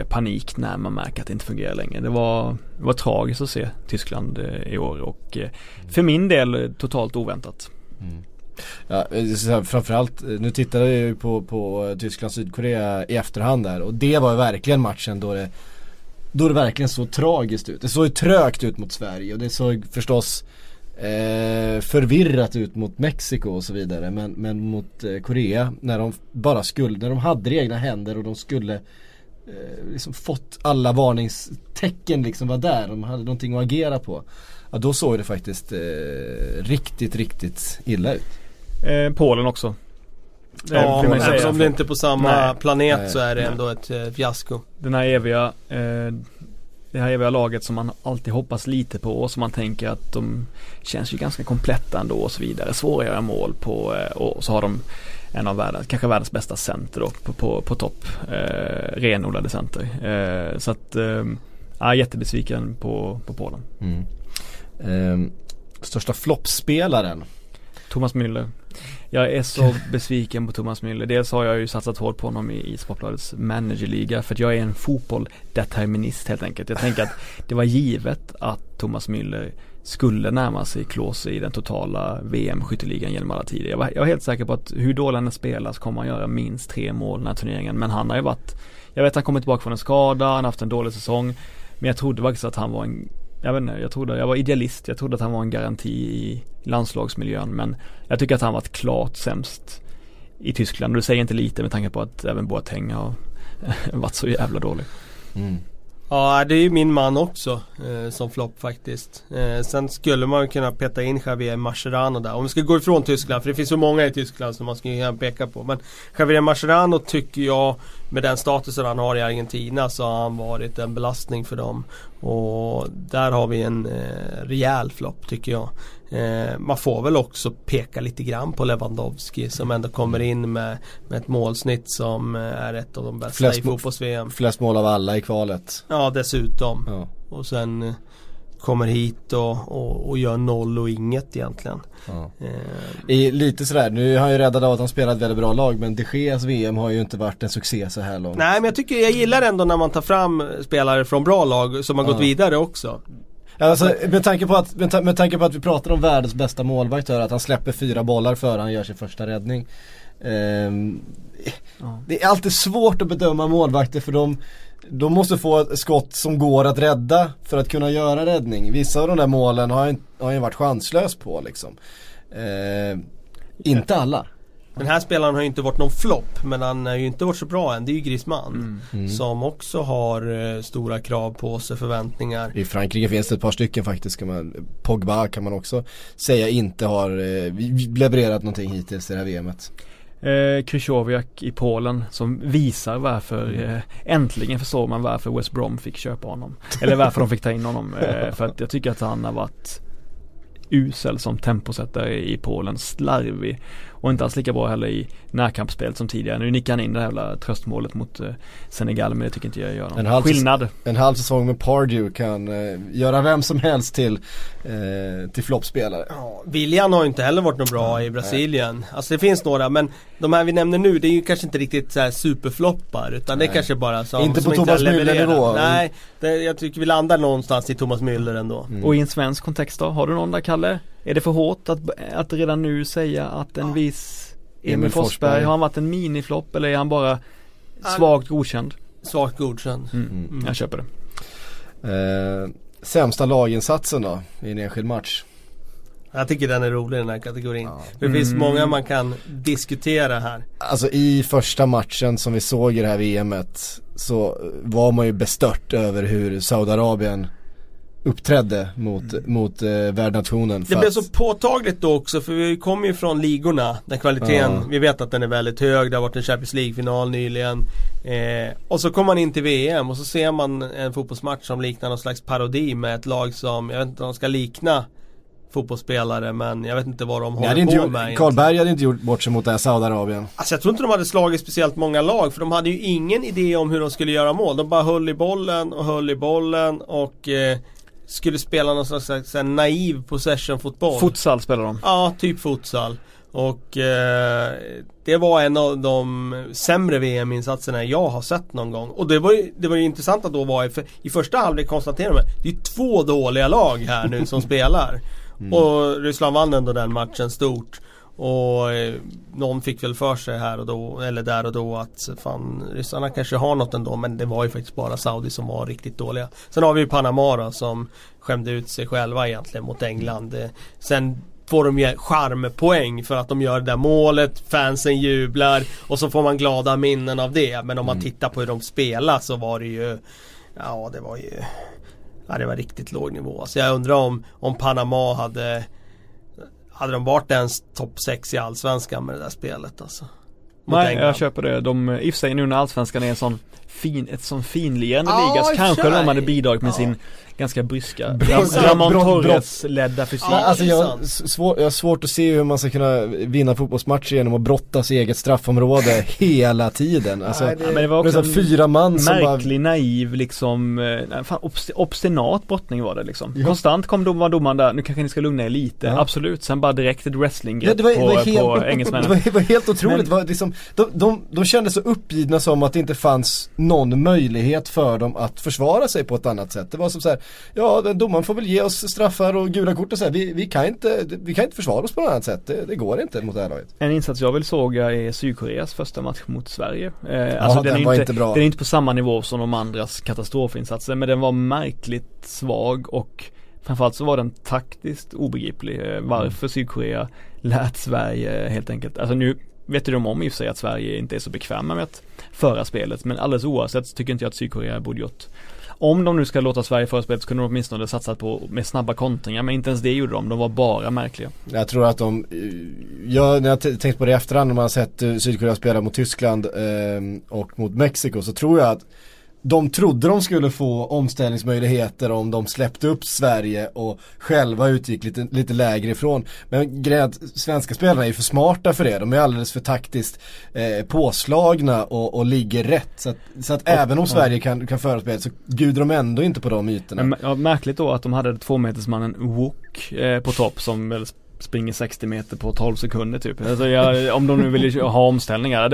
panik när man märker att det inte fungerar längre. Det var tragiskt att se Tyskland i år, och för min del totalt oväntat. Mm. Ja, framförallt, nu tittade jag ju på Tyskland-Sydkorea i efterhand där, och det var verkligen matchen då det verkligen såg tragiskt ut. Det såg ju trögt ut mot Sverige, och det såg förstås förvirrat ut mot Mexiko och så vidare, men mot Korea, när de hade det i egna händer, och de skulle liksom fått alla varningstecken liksom var där, de hade någonting att agera på, ja, då såg det faktiskt riktigt, riktigt illa ut. Polen också. Ja, men eftersom det inte är på samma planet så är det ändå ett fiasko. Den här eviga det här eviga laget som man alltid hoppas lite på, och som man tänker att de känns ju ganska kompletta ändå och så vidare. Svåra att göra mål på, och så har de en av kanske världens bästa center då, på topp, renodlade center. Så att Ja, jättebesviken på Polen. Mm. Största floppspelaren? Thomas Müller. Jag är så besviken på Thomas Müller. Dels har jag ju satsat hårt på honom i Sportbladets managerliga, för att jag är en fotbolldeterminist helt enkelt. Jag tänker att det var givet att Thomas Müller skulle närma sig Klose i den totala VM-skytteligan genom alla tider. Jag var helt säker på att hur dålig han spelar så kommer han göra minst 3 mål den här turneringen. Men han har ju varit... Jag vet att han kommit tillbaka från en skada, han har haft en dålig säsong. Men jag trodde faktiskt att han var en... Jag vet inte, jag var idealist. Jag trodde att han var en garanti i landslagsmiljön. Men jag tycker att han varit klart sämst i Tyskland. Och det säger inte lite med tanke på att även Boateng har varit så jävla dålig. Mm. Ja, det är ju min man också som flopp faktiskt. Sen skulle man kunna peta in Javier Mascherano där. Om vi ska gå ifrån Tyskland, för det finns så många i Tyskland som man skulle kunna peka på. Men Javier Mascherano tycker jag, med den statusen han har i Argentina, så har han varit en belastning för dem. Och där har vi en rejäl flopp tycker jag. Man får väl också peka lite grann på Lewandowski som ändå kommer in med ett målsnitt som är ett av de bästa i fotbolls-VM. Flest mål av alla i kvalet. Ja, dessutom. Ja. Och sen kommer hit och gör 0 och inget egentligen. Ja. Lite sådär, nu har jag ju räddat av att han spelat väldigt bra lag, men De Geas VM har ju inte varit en succé så här långt. Nej, men jag gillar ändå när man tar fram spelare från bra lag som har gått vidare också. Alltså, med tanke på att vi pratar om världens bästa målvakt, att han släpper 4 bollar före han gör sin första räddning. Det är alltid svårt att bedöma målvakter, för de måste få ett skott som går att rädda för att kunna göra räddning. Vissa av de där målen har ju varit chanslös på liksom. Inte alla. Den här spelaren har ju inte varit någon flopp, men han har ju inte varit så bra än. Det är ju Griezmann som också har stora krav på sig, förväntningar. I Frankrike finns det ett par stycken faktiskt. Pogba kan man också säga inte har levererat någonting hittills i det här VMet. Krychowiak i Polen som visar varför äntligen förstår man varför West Brom fick köpa honom. Eller varför de fick ta in honom. För att jag tycker att han har varit usel som temposättare i Polen, slarvig och inte alls lika bra heller i närkampsspel som tidigare. Nu nickar han in det jävla tröstmålet mot Senegal, men det tycker inte jag gör någon skillnad. En halv säsong med Pardew kan göra vem som helst till floppspelare. William har ju inte heller varit något bra i Brasilien. Nej. Alltså det finns några, men de här vi nämner nu, det är ju kanske inte riktigt så här superfloppar, utan det är kanske bara så, inte som på Thomas Müller-nivå. Nej, jag tycker vi landar någonstans i Thomas Müller ändå. Mm. Och i en svensk kontext då, har du någon där, Kalle? Är det för hårt att redan nu säga att en viss Emil Forsberg, har han varit en miniflopp eller är han bara svagt godkänd? Svagt godkänd. Mm. Jag köper det. Sämsta laginsatsen då i en enskild match? Jag tycker den är rolig, den här kategorin. Ja. Det finns många man kan diskutera här. Alltså i första matchen som vi såg i det här VMet så var man ju bestört över hur Saudiarabien uppträdde mot värdnationen. Det blev så påtagligt då också, för vi kommer ju från ligorna där kvaliteten, vi vet att den är väldigt hög. Det har varit en Champions League-final nyligen. Och så kommer man in till VM och så ser man en fotbollsmatch som liknar någon slags parodi med ett lag som, jag vet inte om de ska likna fotbollsspelare, men jag vet inte vad de håller på med. Karl Berg hade inte gjort bort sig mot det här Saudiarabien. Alltså jag tror inte de hade slagit speciellt många lag, för de hade ju ingen idé om hur de skulle göra mål. De bara höll i bollen och skulle spela någon slags naiv possession-fotboll. Futsal spelar de. Ja, typ futsal. Och det var en av de sämre VM-insatserna jag har sett någon gång. Och det var ju intressant att då vara i första halvlek konstaterade man, det är 2 dåliga lag här nu som spelar. Och Ryssland vann ändå den matchen stort. Och någon fick väl för sig här och då, eller där och då, att fan, ryssarna kanske har något ändå, men det var ju faktiskt bara Saudi som var riktigt dåliga. Sen har vi ju Panamara som skämde ut sig själva egentligen mot England. Sen får de ju charmpoäng för att de gör det där målet, fansen jublar och så får man glada minnen av det. Men om man tittar på hur de spelar så var det ju, det var riktigt låg nivå. Så jag undrar om Panama hade de varit ens topp 6 i allsvenskan med det där spelet alltså. Nej, jag köper det. I och för sig nu när allsvenskan är en sån ett sån fin leende ligas. Kanske om man hade bidragit med sin ganska bryska Torres-ledda fysik. Alltså jag har svårt att se hur man ska kunna vinna fotbollsmatcher genom att brottas i eget straffområde hela tiden. Alltså, men det var också en fyra man som märklig, bara... naiv liksom, obstinat brottning var det liksom. Ja. Konstant kom domaren där, nu kanske ni ska lugna er lite. Ja. Absolut, sen bara direkt ett wrestlinggrepp på engelsmännen. Det var helt otroligt. Men, var liksom, de kändes så uppgivna som att det inte fanns någon möjlighet för dem att försvara sig på ett annat sätt. Det var som så här, domaren får väl ge oss straffar och gula kort och så här. Vi kan inte försvara oss på något annat sätt. Det går inte mot det här laget. En insats jag vill såga är Sydkoreas första match mot Sverige. Alltså den var inte bra. Den är inte på samma nivå som de andras katastrofinsatser, men den var märkligt svag och framförallt så var den taktiskt obegriplig. Varför Sydkorea lät Sverige helt enkelt. Alltså nu vet de om i och för sig att Sverige inte är så bekväma med att föra spelet, men alldeles oavsett så tycker inte jag att Sydkorea borde gjort. Om de nu ska låta Sverige föra spelet så kunde de åtminstone satsat på med snabba kontringar, men inte ens det gjorde de. De var bara märkliga. Jag tror att de... när jag tänkt på det i efterhand, när man har sett Sydkorea spela mot Tyskland och mot Mexiko, så tror jag att de trodde de skulle få omställningsmöjligheter om de släppte upp Sverige och själva utgick lite lägre ifrån. Men grejen att svenska spelarna är för smarta för det. De är alldeles för taktiskt påslagna och ligger rätt. Så att även om Sverige kan föra spelet så gudar de ändå inte på de ytorna. Men, märkligt då att de hade 2-metersmannen Wook på topp som väl springer 60 meter på 12 sekunder typ. Alltså om de nu vill ha omställningar.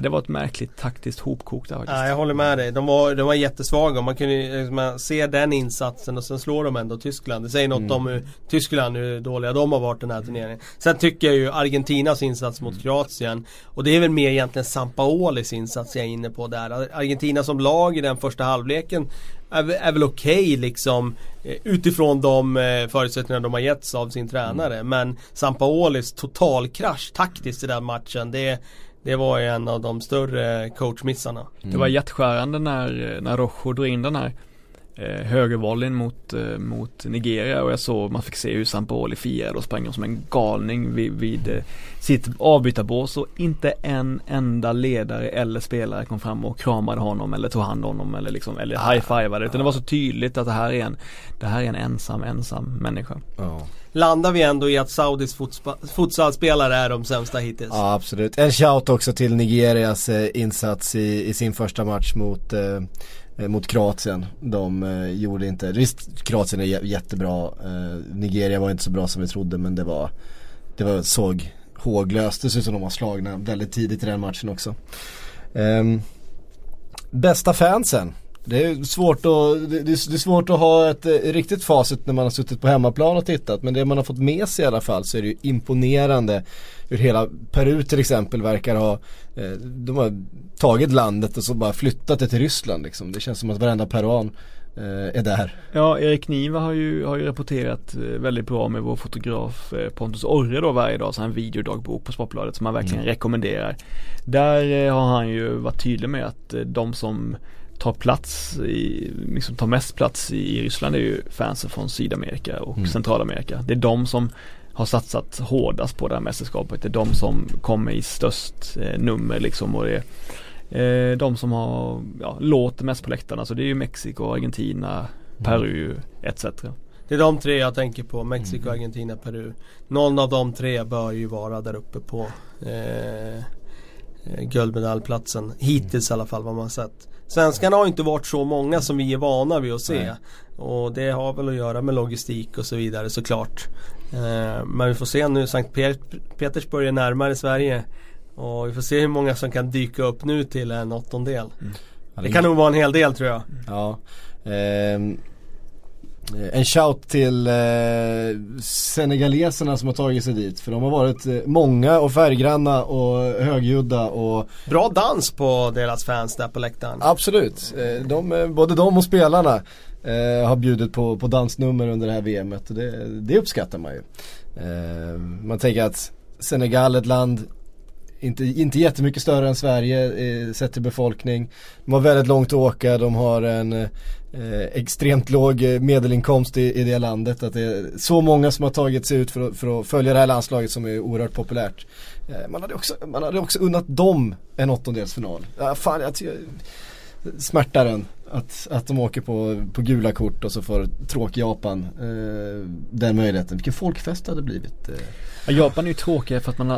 Det var ett märkligt taktiskt hopkok där faktiskt. Ja, jag håller med dig. De var jättesvaga. Man kunde liksom se den insatsen och sen slår de ändå Tyskland. Det säger något om hur Tyskland, hur dåliga de har varit den här turneringen. Sen tycker jag ju Argentinas insats mot Kroatien, och det är väl mer egentligen Sampaolis insats jag är inne på där. Argentina som lag i den första halvleken är väl okej liksom utifrån de förutsättningar de har getts av sin tränare. Men Sampaolis totalkrasch taktiskt i den matchen, det var en av de större coachmissarna. Det var hjärtskärande när Rojo drog in den här högervollen mot Nigeria, och jag såg, man fick se hur Sampaoli firade och sprang som en galning vid sitt avbytarbås, och inte en enda ledare eller spelare kom fram och kramade honom eller tog hand om honom eller high-fivade, utan det var så tydligt att det här är en ensam människa. Landar vi ändå i att Saudis futsalspelare är de sämsta hittills? Ja, absolut. En shout också till Nigerias insats i sin första match mot Kroatien. De gjorde inte... Visst, Kroatien är jättebra. Nigeria var inte så bra som vi trodde, men det var såg håglöst. Det ser ut som de var slagna väldigt tidigt i den matchen också. Bästa fansen. Det är svårt att ha ett riktigt facit när man har suttit på hemmaplan och tittat, men det man har fått med sig i alla fall så är det ju imponerande hur hela Peru till exempel verkar ha de har tagit landet och så bara flyttat det till Ryssland liksom. Det känns som att varenda peruan är där. Ja, Erik Niva har ju rapporterat väldigt bra med vår fotograf Pontus Orre då varje dag, så han videodagbok på Sportbladet som man verkligen rekommenderar. Där har han ju varit tydlig med att de som tar mest plats i Ryssland är ju fansen från Sydamerika och Centralamerika. Det är de som har satsat hårdast på det här mästerskapet. Det är de som kommer i störst nummer liksom, och det är de som har låter mest på läktarna. Så det är ju Mexiko, Argentina, Peru etc. Det är de tre jag tänker på, Mexiko, Argentina, Peru. Någon av de tre bör ju vara där uppe på guldmedalplatsen hittills i alla fall vad man har sett. Svenskarna har inte varit så många som vi är vana vid att se. Nej. Och det har väl att göra med logistik och så vidare såklart. Men vi får se nu, Sankt Petersburg är närmare Sverige, och vi får se hur många som kan dyka upp nu till en 8:ondel. Det kan nog vara en hel del tror jag. Ja. En shout till senegaleserna som har tagit sig dit, för de har varit många och färggranna och högljudda och... Bra dans på deras fans där på läktaren. Absolut, både de och spelarna har bjudit på dansnummer under det här VMet, och det uppskattar man ju. Man tänker att Senegal, ett land inte jättemycket större än Sverige sett till befolkning. De har väldigt långt att åka, de har en extremt låg medelinkomst i det landet, att det är så många som har tagit sig ut för att följa det här landslaget som är oerhört populärt. Man hade också unnat dem en åttondelsfinal. Fan, jag smärtar den att de åker på gula kort och så får tråkig Japan den möjligheten. Vilken folkfest hade det blivit. Ja, Japan är ju tråkig för att man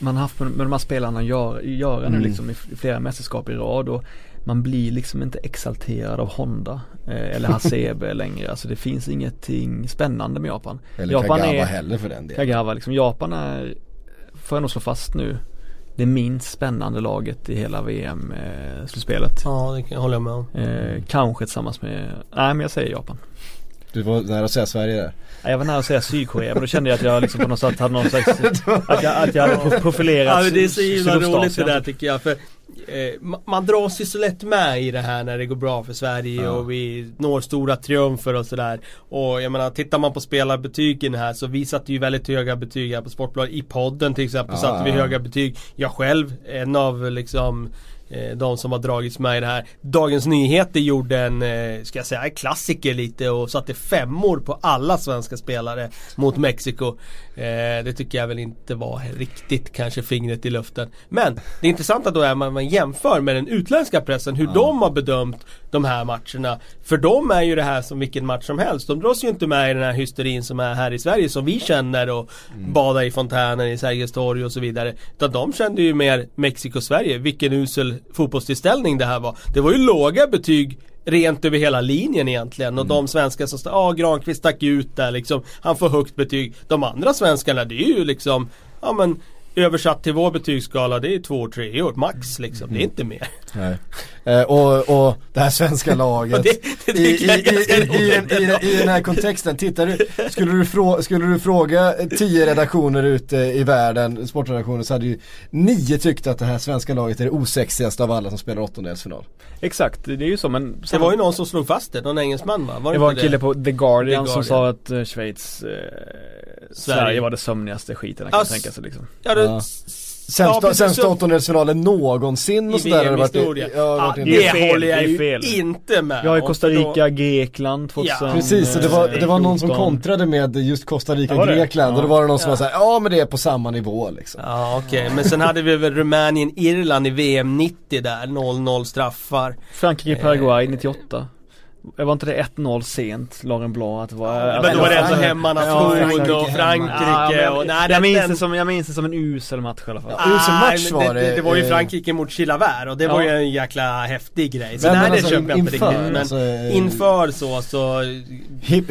har haft med de här spelarna att göra nu liksom i flera mästerskap i rad, och man blir liksom inte exalterad av Honda eller Hasebe längre. Alltså det finns ingenting spännande med Japan. Eller Japan Kagawa är, heller för den delen. Kagawa liksom. Japan är, får jag nog slå fast nu, det minst spännande laget i hela VM-slutspelet. Ja, det håller jag med om. Kanske tillsammans med... Nej, men jag säger Japan. Du var nära att säga Sverige där. Jag var nära att säga Sydkorea, men då kände jag att jag liksom på något sätt hade någon slags... att jag hade profilerat. Ja, det är så himla roligt det där tycker jag, för man dras ju så lätt med i det här när det går bra för Sverige, ja. Och vi når stora triumfer och sådär. Och jag menar, tittar man på spelarbetygen här, så vi satte ju väldigt höga betyg här på Sportbladet. I podden till exempel satte vi höga betyg. Jag själv, en av liksom de som har dragits med i det här. Dagens Nyheter gjorde en, ska jag säga, klassiker lite och satte 5 på alla svenska spelare mot Mexiko. Det tycker jag väl inte var riktigt kanske fingret i luften. Men det intressanta då är att man jämför med den utländska pressen, hur de har bedömt de här matcherna. För de är ju det här som vilken match som helst. De dras ju inte med i den här hysterin som är här i Sverige, som vi känner och badar i fontänen i Sergels torg och så vidare. Utan de kände ju mer Mexiko-Sverige. Vilken usel fotbollstillställning det här var. Det var ju låga betyg rent över hela linjen egentligen. Och de svenskar som Granqvist stack ut där liksom, han får högt betyg. De andra svenskarna, det är ju liksom översatt till vår betygsskala, det är 2-3 år max liksom, det är inte mer. Nej. Och det här svenska laget i den här kontexten, tittar du, skulle du fråga 10 redaktioner ute i världen, sportredaktioner, så hade ju 9 tyckt att det här svenska laget är det osexigaste av alla som spelar åttondelsfinal. Exakt, det är ju så, men det var ju någon som slog fast det, någon engelsman va? Det var en kille på The Guardian som sa att Schweiz Sverige var det sömnigaste skiten jag kan tänka sig liksom. Ja, det Sämsta åttondelsfinalen någonsin och sådär. Det håller jag ju inte med. Jag är Costa Rica, Grekland 2000. Precis, och det var någon som kontrade med just Costa Rica och Grekland, och då var det någon som var såhär, men det är på samma nivå liksom. Ja, okej, men sen hade vi väl Rumänien, Irland i VM 90 där, 0-0 straffar. Frankrike, Paraguay 98. Jag var inte det 1-0 sent, Lauren Blanc, att det var... men då var det ändå hemmarna och Frankrike och... Nej, jag minns det som en usel match i alla fall. Usel match var det. Det var ju Frankrike mot Chilavert, och det var ju en jäkla häftig grej. Så nej, det köper jag inte riktigt. Men inför så...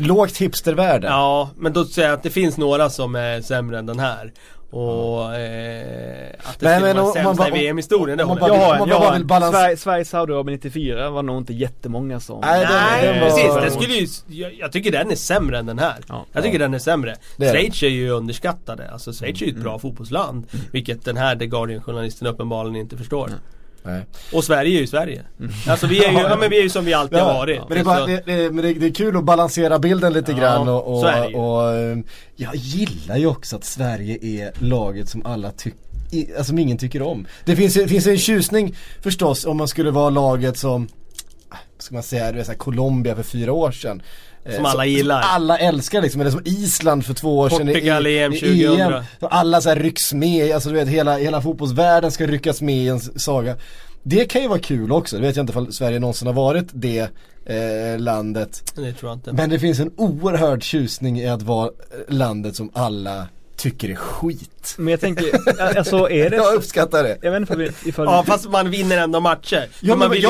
lågt hipstervärde. Ja, men då säger jag att det finns några som är sämre än den här. Och att det skulle vara sämsta i VM-historien. Sverige Saudiarabien 94 var nog inte jättemånga som... Nej, precis. Det skulle ju, jag tycker den är sämre än den här. Ja, jag tycker den är sämre. Schweiz är ju underskattade. Alltså, Schweiz är ju ett bra fotbollsland, vilket den här The Guardian-journalisten uppenbarligen inte förstår. Nej. Och Sverige är ju Sverige. Alltså vi är ju, men vi är ju som vi alltid har varit. Men det är kul att balansera bilden lite grann och jag gillar ju också att Sverige är laget som alla som ingen tycker om. Det finns en tjusning förstås om man skulle vara laget som, ska man säga, det är så här Colombia för 4 år sedan. Som alla gillar. Som alla älskar liksom. Eller som Island för 2 år sedan. Portugal i EM 2000. Alla så här rycks med. Alltså du vet, hela fotbollsvärlden ska ryckas med i en saga. Det kan ju vara kul också. Det vet jag inte om Sverige någonsin har varit det landet. Det tror jag inte. Men det finns en oerhörd tjusning i att vara landet som alla tycker är skit. Men jag tänker, alltså är det... jag uppskattar det. Jag vet inte ifall... Ja, fast man vinner ändå matcher. Ja, man vill ju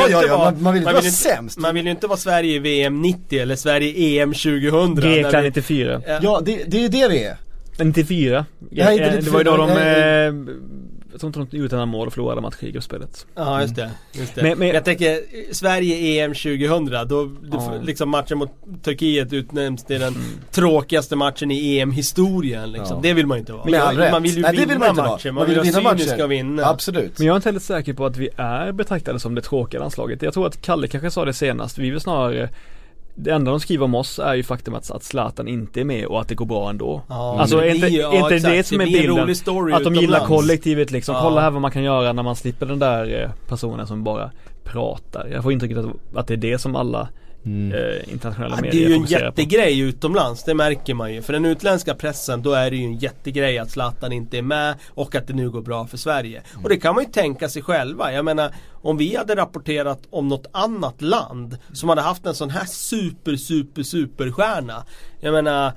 inte vara sämst. Man vill ju inte vara Sverige i VM 90 eller Sverige EM 2000. Grekland 94. Ja, det är ju det är. 94. Det var ju då som tog ut den här mål och förlorade match i gruppspelet. Ja, just det. Men jag tänker Sverige EM 2000 då liksom matchen mot Turkiet utnämns till den tråkigaste matchen i EM-historien liksom. Ja. Det vill man inte vara. Man vill ju vinna matcher. Man vill vinna matcher. Absolut. Men jag är inte helt säker på att vi är betraktade som det tråkiga landslaget. Jag tror att Kalle kanske sa det senast. Vi vill snarare det enda de skriver om oss är ju faktum att Zlatan inte är med och att det går bra ändå. Ja, alltså det inte, ju, inte ja, det som är bilden att de gillar kollektivet liksom. Ja. Kolla här vad man kan göra när man slipper den där personen som bara pratar. Jag får intrycket att det är det som alla internationella medier fokuserar på. Det är ju en jättegrej utomlands, det märker man ju. För den utländska pressen, då är det ju en jättegrej att Zlatan inte är med och att det nu går bra för Sverige. Och det kan man ju tänka sig själva. Jag menar, om vi hade rapporterat om något annat land som hade haft en sån här superstjärna. Jag menar,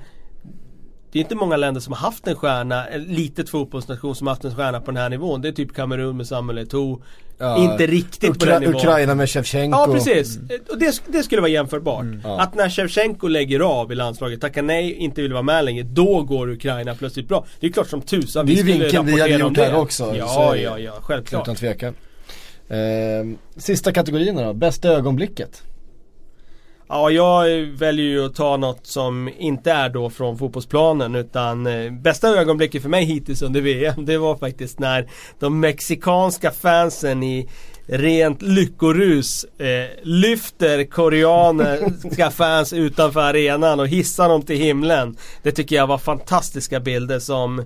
det är inte många länder som har haft en stjärna, en litet fotbollsnation som har haft en stjärna på den här nivån. Det är typ Kamerun med Samuel Eto'o. Ja, inte riktigt på den nivån. Ukraina med Shevchenko. Ja, precis. Och det skulle vara jämförbart. Att när Shevchenko lägger av i landslaget, tackar nej, inte vill vara med längre, då går Ukraina plötsligt bra. Det är klart som tusan. Det är vinkeln vi hade gjort här också. Ja, självklart. Utan tvekan. Sista kategorin då, bästa ögonblicket. Ja, jag väljer ju att ta något som inte är då från fotbollsplanen, utan bästa ögonblicket för mig hittills under VM, det var faktiskt när de mexikanska fansen i rent lyckorus lyfter koreanska fans utanför arenan och hissar dem till himlen. Det tycker jag var fantastiska bilder som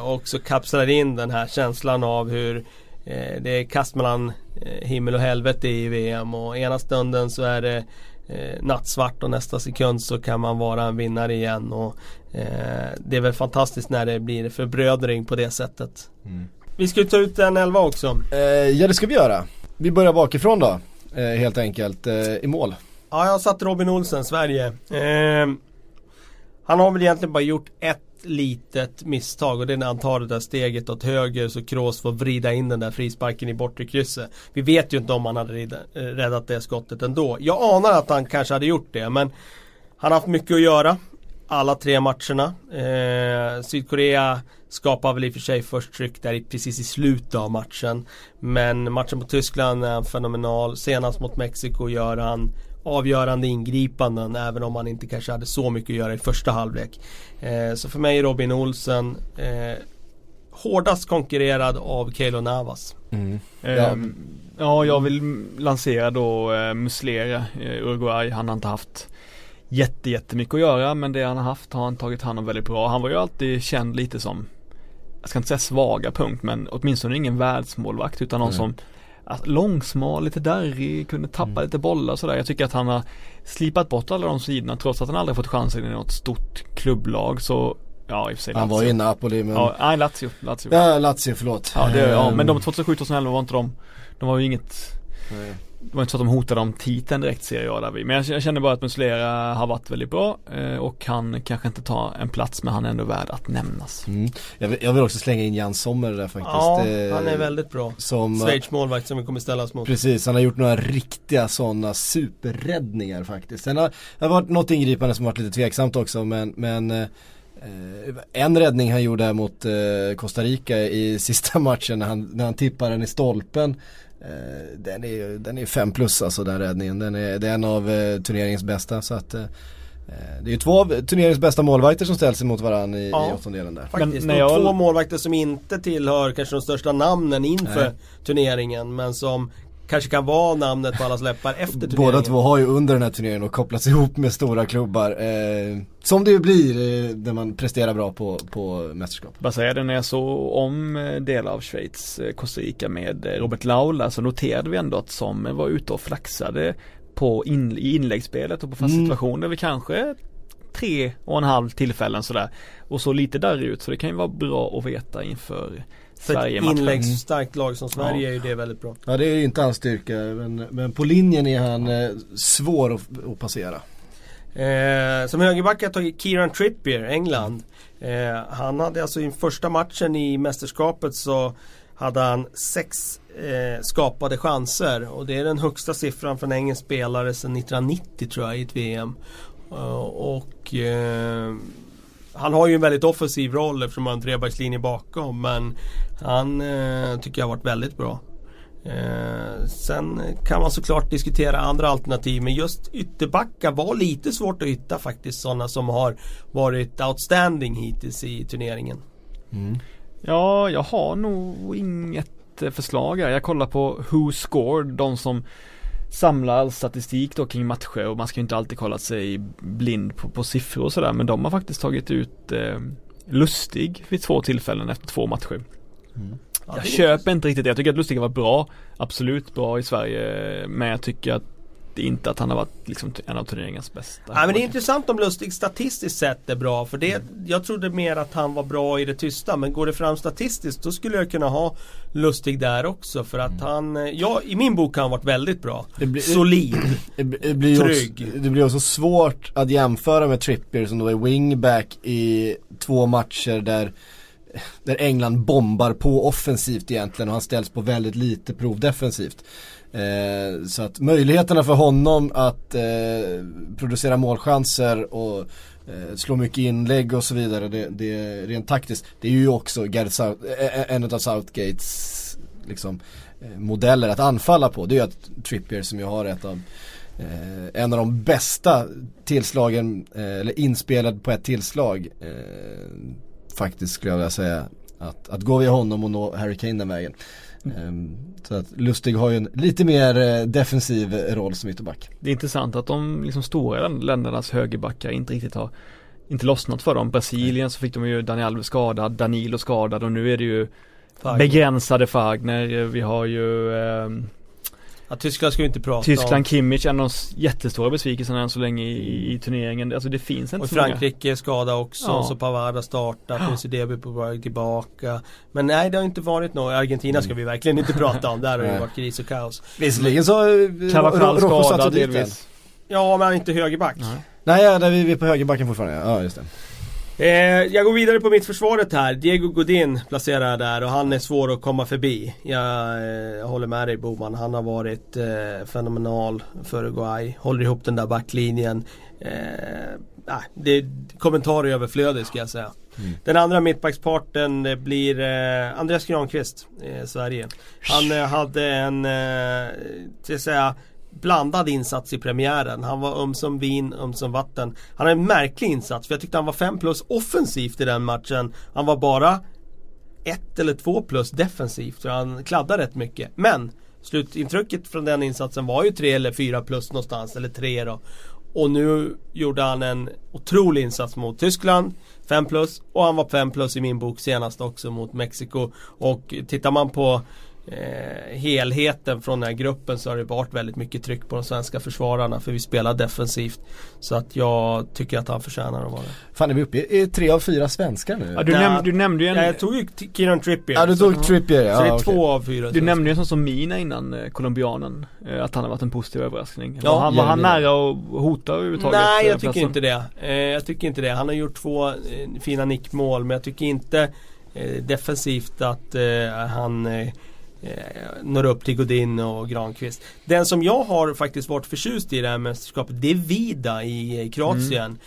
också kapslar in den här känslan av hur det är kast mellan himmel och helvete i VM, och ena stunden så är det nattsvart och nästa sekund så kan man vara en vinnare igen, och det är väl fantastiskt när det blir förbrödring på det sättet. Vi ska ta ut en 11 också. Ja, det ska vi göra. Vi börjar bakifrån då, helt enkelt, i mål. Ja, jag har satt Robin Olsen, Sverige. Han har väl egentligen bara gjort ett litet misstag, och det är när han tar det där steget åt höger så Kroos får vrida in den där frisparken i bortre krysset. Vi vet ju inte om han hade räddat det skottet ändå. Jag anar att han kanske hade gjort det, men han har haft mycket att göra alla tre matcherna. Sydkorea skapar väl i och för sig först tryck där precis i slutet av matchen, men matchen mot Tyskland är fenomenal. Senast mot Mexiko gör han avgörande ingripanden, även om han inte kanske hade så mycket att göra i första halvlek. Så för mig Robin Olsen, hårdast konkurrerad av Keylor Navas. Ja, jag vill lansera då Muslera, Uruguay. Han har inte haft jättemycket att göra, men det han har haft har han tagit hand om väldigt bra. Han var ju alltid känd lite som, jag ska inte säga svaga punkt, men åtminstone ingen världsmålvakt, utan någon som långsmal, lite darrig, kunde tappa lite bollar och sådär. Jag tycker att han har slipat bort alla de sidorna, trots att han aldrig fått chansen i något stort klubblag. Så ja, i och för sig han var i Napoli, men nej, Lazio. Ja, Lazio, förlåt. Ja, men de 2007-2011 var inte de var ju inget. Nej. Det var inte så att de hotade om titeln direkt, ser jag där vi. Men jag känner bara att Muslera har varit väldigt bra, och kan kanske inte ta en plats, men han är ändå värd att nämnas. Jag vill också slänga in Jan Sommer där faktiskt. Ja, han är väldigt bra. Schweiz målvakt som vi kommer ställas mot. Precis, han har gjort några riktiga sådana superräddningar faktiskt. Sen har varit något ingripande som varit lite tveksamt också, men en räddning han gjorde mot Costa Rica i sista matchen när han tippar den i stolpen. Den är 5+, alltså den räddningen. Det är en av turneringens bästa, så att det är ju två av turneringens bästa målvakter som ställs emot varann i åttondelen där. Faktiskt, men två målvakter som inte tillhör kanske de största namnen inför turneringen, men som kanske kan vara namnet på alla släppar efter turneringen. Båda två har ju under den här turneringen och kopplats ihop med stora klubbar, som det ju blir när man presterar bra på mästerskap. Vad säger du, när jag såg om delar av Schweiz Costa Rica med Robert Laula, så noterade vi ändå att Sommer var ute och flaxade på i inläggsspelet och på fast situationer vid kanske 3,5 tillfällen sådär. Och så lite där ut, så det kan ju vara bra att veta inför Sverige. För ett inläggsstarkt lag som Sverige är ju det väldigt bra. Ja, det är ju inte hans styrka, men på linjen är han svår att passera. Som högerback har jag tagit Kieran Trippier, England. Han hade alltså i första matchen i mästerskapet så hade han 6 skapade chanser, och det är den högsta siffran för en engelsk spelare sedan 1990 tror jag i ett VM. Han har ju en väldigt offensiv roll eftersom han har en trebackslinje bakom, men han tycker jag har varit väldigt bra. Sen kan man såklart diskutera andra alternativ, men just ytterbackar var lite svårt att hitta faktiskt, sådana som har varit outstanding hittills i turneringen. Ja, jag har nog inget förslag här. Jag kollar på Who Scored, de som samlar all statistik då kring matcher, och man ska ju inte alltid kolla sig blind på siffror och sådär, men de har faktiskt tagit ut Lustig vid 2 tillfällen efter 2 matcher. Mm. Ja, jag köper inte riktigt det. Jag tycker att Lustig var bra, absolut bra i Sverige, men jag tycker att det är inte att han har varit liksom en av turneringens bästa. Ja, men det är intressant om Lustig statistiskt sett är bra, för det, jag trodde mer att han var bra i det tysta, men går det fram statistiskt då skulle jag kunna ha Lustig där också, för att han, ja, i min bok har han varit väldigt bra. Solid. Det blir också svårt att jämföra med Trippier som då är wingback i 2 matcher där England bombar på offensivt egentligen, och han ställs på väldigt lite prov defensivt. Så att möjligheterna för honom att producera målchanser och slå mycket inlägg och så vidare, det är rent taktiskt. Det är ju också en av Southgates liksom, modeller att anfalla på. Det är ju att Trippier, som jag har en av de bästa tillslagen, eller inspelad på ett tillslag, faktiskt skulle jag vilja säga, att gå via honom och nå Harry Kane den vägen. Så att Lustig har ju en lite mer defensiv roll som ytterback. Det är intressant att de liksom stora ländernas högerbackar inte lossnat för dem. Brasilien så fick de ju Daniel Alves skadad, Danilo skadad, och nu är det ju Fagner. Begränsade Fagner. Vi har ju Tyskland ska vi inte prata om. Kimmich är en av de jättestora besvikelserna än så länge i turneringen. Alltså det finns inte. Och Frankrike är skada också, så Pavard har startat, PCDB på väg tillbaka. Men nej, det har inte varit något. Argentina ska vi verkligen inte prata om. Där har det varit kris och kaos. Visserligen så Carvajal skadad delvis. Ja, men inte högerback. Nej, där vi är på högerbacken fortfarande. Ja, just det. Jag går vidare på mitt försvaret här. Diego Godin placerar där, och han är svår att komma förbi. Jag håller med dig, Boman. Han har varit fenomenal för Uruguay. Håller ihop den där backlinjen. Det är kommentarer överflödigt, ska jag säga. Den andra mittbacksparten blir Andreas Granqvist i Sverige. Han hade en ska jag säga blandad insats i premiären. Han var som vin, som vatten. Han hade en märklig insats, för jag tyckte han var 5+ offensivt i den matchen. Han var bara 1 eller 2+ defensivt, för han kladdade rätt mycket. Men slutintrycket från den insatsen var ju 3 eller 4+ någonstans, eller 3 då. Och nu gjorde han en otrolig insats mot Tyskland, 5+, och han var 5+ i min bok senast också mot Mexiko. Och tittar man på helheten från den här gruppen, så har det varit väldigt mycket tryck på de svenska försvararna, för vi spelar defensivt. Så att jag tycker att han förtjänar att vara det. Fan, är vi uppe i 3 av 4 svenskar nu? Ja, du nämnde ju en... Ja, jag tog ju Kieran Trippier. Ja, du tog Trippier, ja. Så det är 2 av 4. Du nämnde ju en sån som Mina innan, colombianen, att han har varit en positiv överraskning. Ja, var han nära och hota överhuvudtaget? Nej, jag tycker inte det. Han har gjort 2 fina nickmål, men jag tycker inte defensivt att han... når upp till Godin och Granqvist. Den som jag har faktiskt varit förtjust i det här mästerskapet, det är Vida i Kroatien.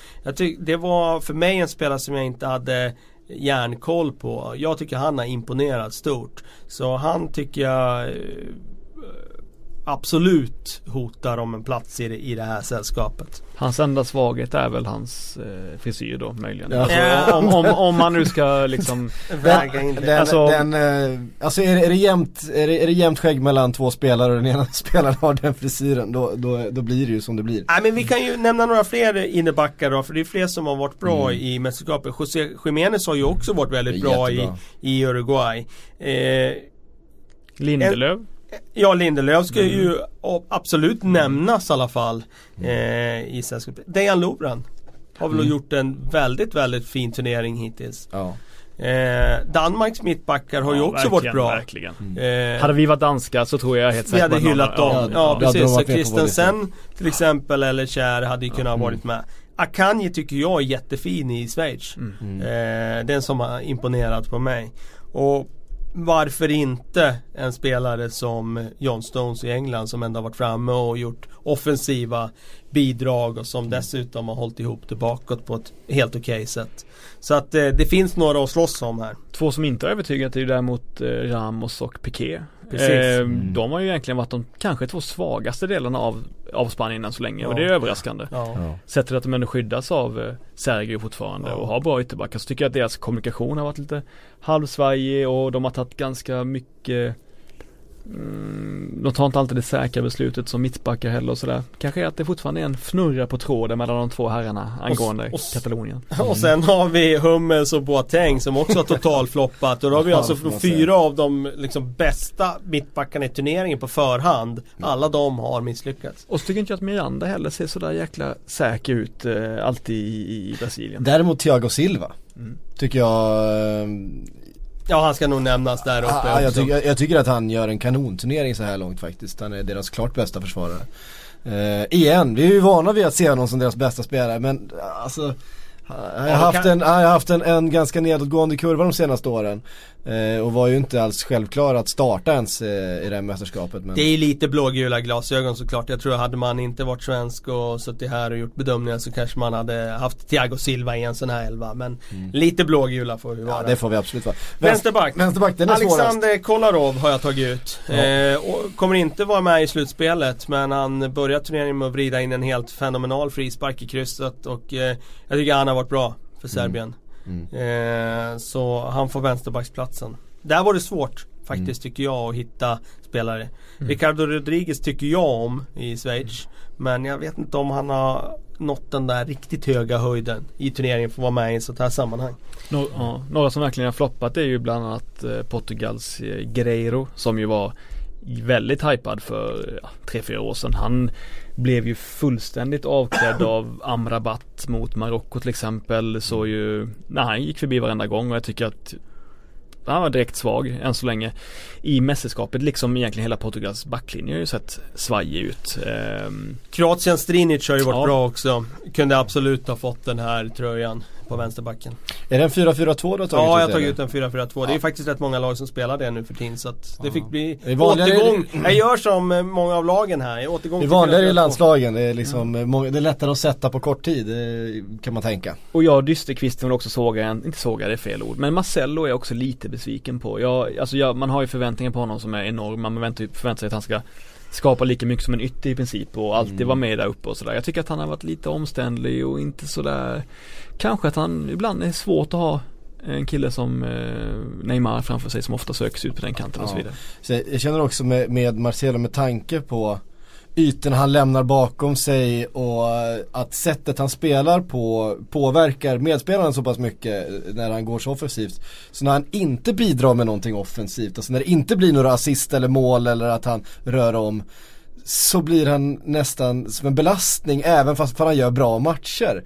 Det var för mig en spelare som jag inte hade järnkoll på. Jag tycker han har imponerat stort. Så han tycker jag absolut hotar om en plats i det här sällskapet. Hans enda svaghet är väl hans frisyr då, möjligen. Ja. Alltså, om man nu ska liksom väga in det. Alltså är det jämnt skägg mellan 2 spelare och den ena spelaren har den frisyren, då blir det ju som det blir. Nej, men vi kan ju nämna några fler innebackar då, för det är fler som har varit bra i mästerskapet. José Jiménez har ju också varit väldigt bra i Uruguay. Lindelöf. Ja, Lindelöf ska ju absolut nämnas i alla fall i sällskapet. Dejan Lovren har väl gjort en väldigt, väldigt fin turnering hittills. Ja. Danmarks mittbackar har ju också varit bra. Hade vi varit danska så tror jag helt säkert vi hade hyllat dem. Ja, precis. Så Kristensen till exempel, eller Kjær, hade ju kunnat ha varit med. Akanji tycker jag är jättefin i Schweiz. Den som har imponerat på mig. Och varför inte en spelare som John Stones i England, som ändå har varit framme och gjort offensiva bidrag, och som dessutom har hållit ihop det bakåt på ett helt okej sätt. Så att det finns några att slåss om här. 2 som inte har övertygat är ju däremot Ramos och Piqué. Precis. De har ju egentligen varit de kanske 2 svagaste delarna av Spanien än så länge, och det är överraskande. Sättet att de ändå skyddas av Sergio fortfarande och har bra ytterbackar, så tycker jag att deras kommunikation har varit lite halvsvajig, och de har tagit ganska mycket de tar inte alltid det säkra beslutet som mittbackar heller och sådär. Kanske att det fortfarande är en fnurra på tråden mellan de två herrarna angående Katalonien. Och sen har vi Hummels och Boateng som också har totalfloppat. Och då har vi alltså fyra av de liksom bästa mittbackarna i turneringen på förhand. Alla de har misslyckats. Och så tycker inte jag att Miranda heller ser sådär jäkla säker ut alltid i Brasilien. Däremot Thiago Silva tycker jag... Ja, han ska nog nämnas där uppe. Jag tycker att han gör en kanonturnering så här långt faktiskt. Han är deras klart bästa försvarare. Igen, vi är ju vana vid att se honom som deras bästa spelare. Men alltså, han har haft en ganska nedåtgående kurva de senaste åren. Och var ju inte alls självklar att starta ens i det här mästerskapet. Men... det är lite blågula glasögon såklart. Jag tror att hade man inte varit svensk och suttit här och gjort bedömningar så kanske man hade haft Thiago Silva i en sån här elva. Men lite blågula får vi vara. Ja, det får vi absolut vara. Vänsterback den är Alexander svårast. Kolarov har jag tagit ut. Ja. Och kommer inte vara med i slutspelet, men han börjar turneringen med att vrida in en helt fenomenal frispark i krysset. Och jag tycker han har varit bra för Serbien. Så han får vänsterbacksplatsen. Där var det svårt faktiskt tycker jag att hitta spelare. Ricardo Rodriguez tycker jag om i Schweiz, men jag vet inte om han har nått den där riktigt höga höjden i turneringen för att vara med i ett sånt här sammanhang. Några som verkligen har floppat är ju bland annat Portugals Guerreiro, som ju var väldigt hypad för 3-4 år sedan. Han blev ju fullständigt avklädd av Amrabat mot Marocko till exempel, så ju när han gick förbi varenda gång, och jag tycker att han var direkt svag än så länge i mästerskapet, liksom egentligen hela Portugals backlinje har ju sett svajig ut. Kroatien Strinic har ju varit bra också, kunde absolut ha fått den här tröjan på vänsterbacken. Är det en 4-4-2 du har tagit? Ja, jag har tagit ut en 4-4-2. Ja. Det är faktiskt rätt många lag som spelar det nu för tiden, så att det fick bli återgång. Jag gör som många av lagen här. Återgång det är vanligare i landslagen. Det är, liksom, det är lättare att sätta på kort tid, kan man tänka. Och jag Dysterkvisten vill också såga en, inte såga det är fel ord, men Marcelo är också lite besviken på. Man har ju förväntningar på honom som är enorma. Man förväntar sig att han ska skapa lika mycket som en ytter i princip och alltid vara med där uppe och sådär. Jag tycker att han har varit lite omständlig och inte sådär. Kanske att han ibland är svårt att ha en kille som Neymar framför sig som ofta söks ut på den kanten och så vidare. Så jag känner också med Marcelo, med tanke på ytan han lämnar bakom sig och att sättet han spelar på påverkar medspelaren så pass mycket när han går så offensivt. Så när han inte bidrar med någonting offensivt, alltså när det inte blir några assist eller mål eller att han rör om, så blir han nästan som en belastning även fast han gör bra matcher.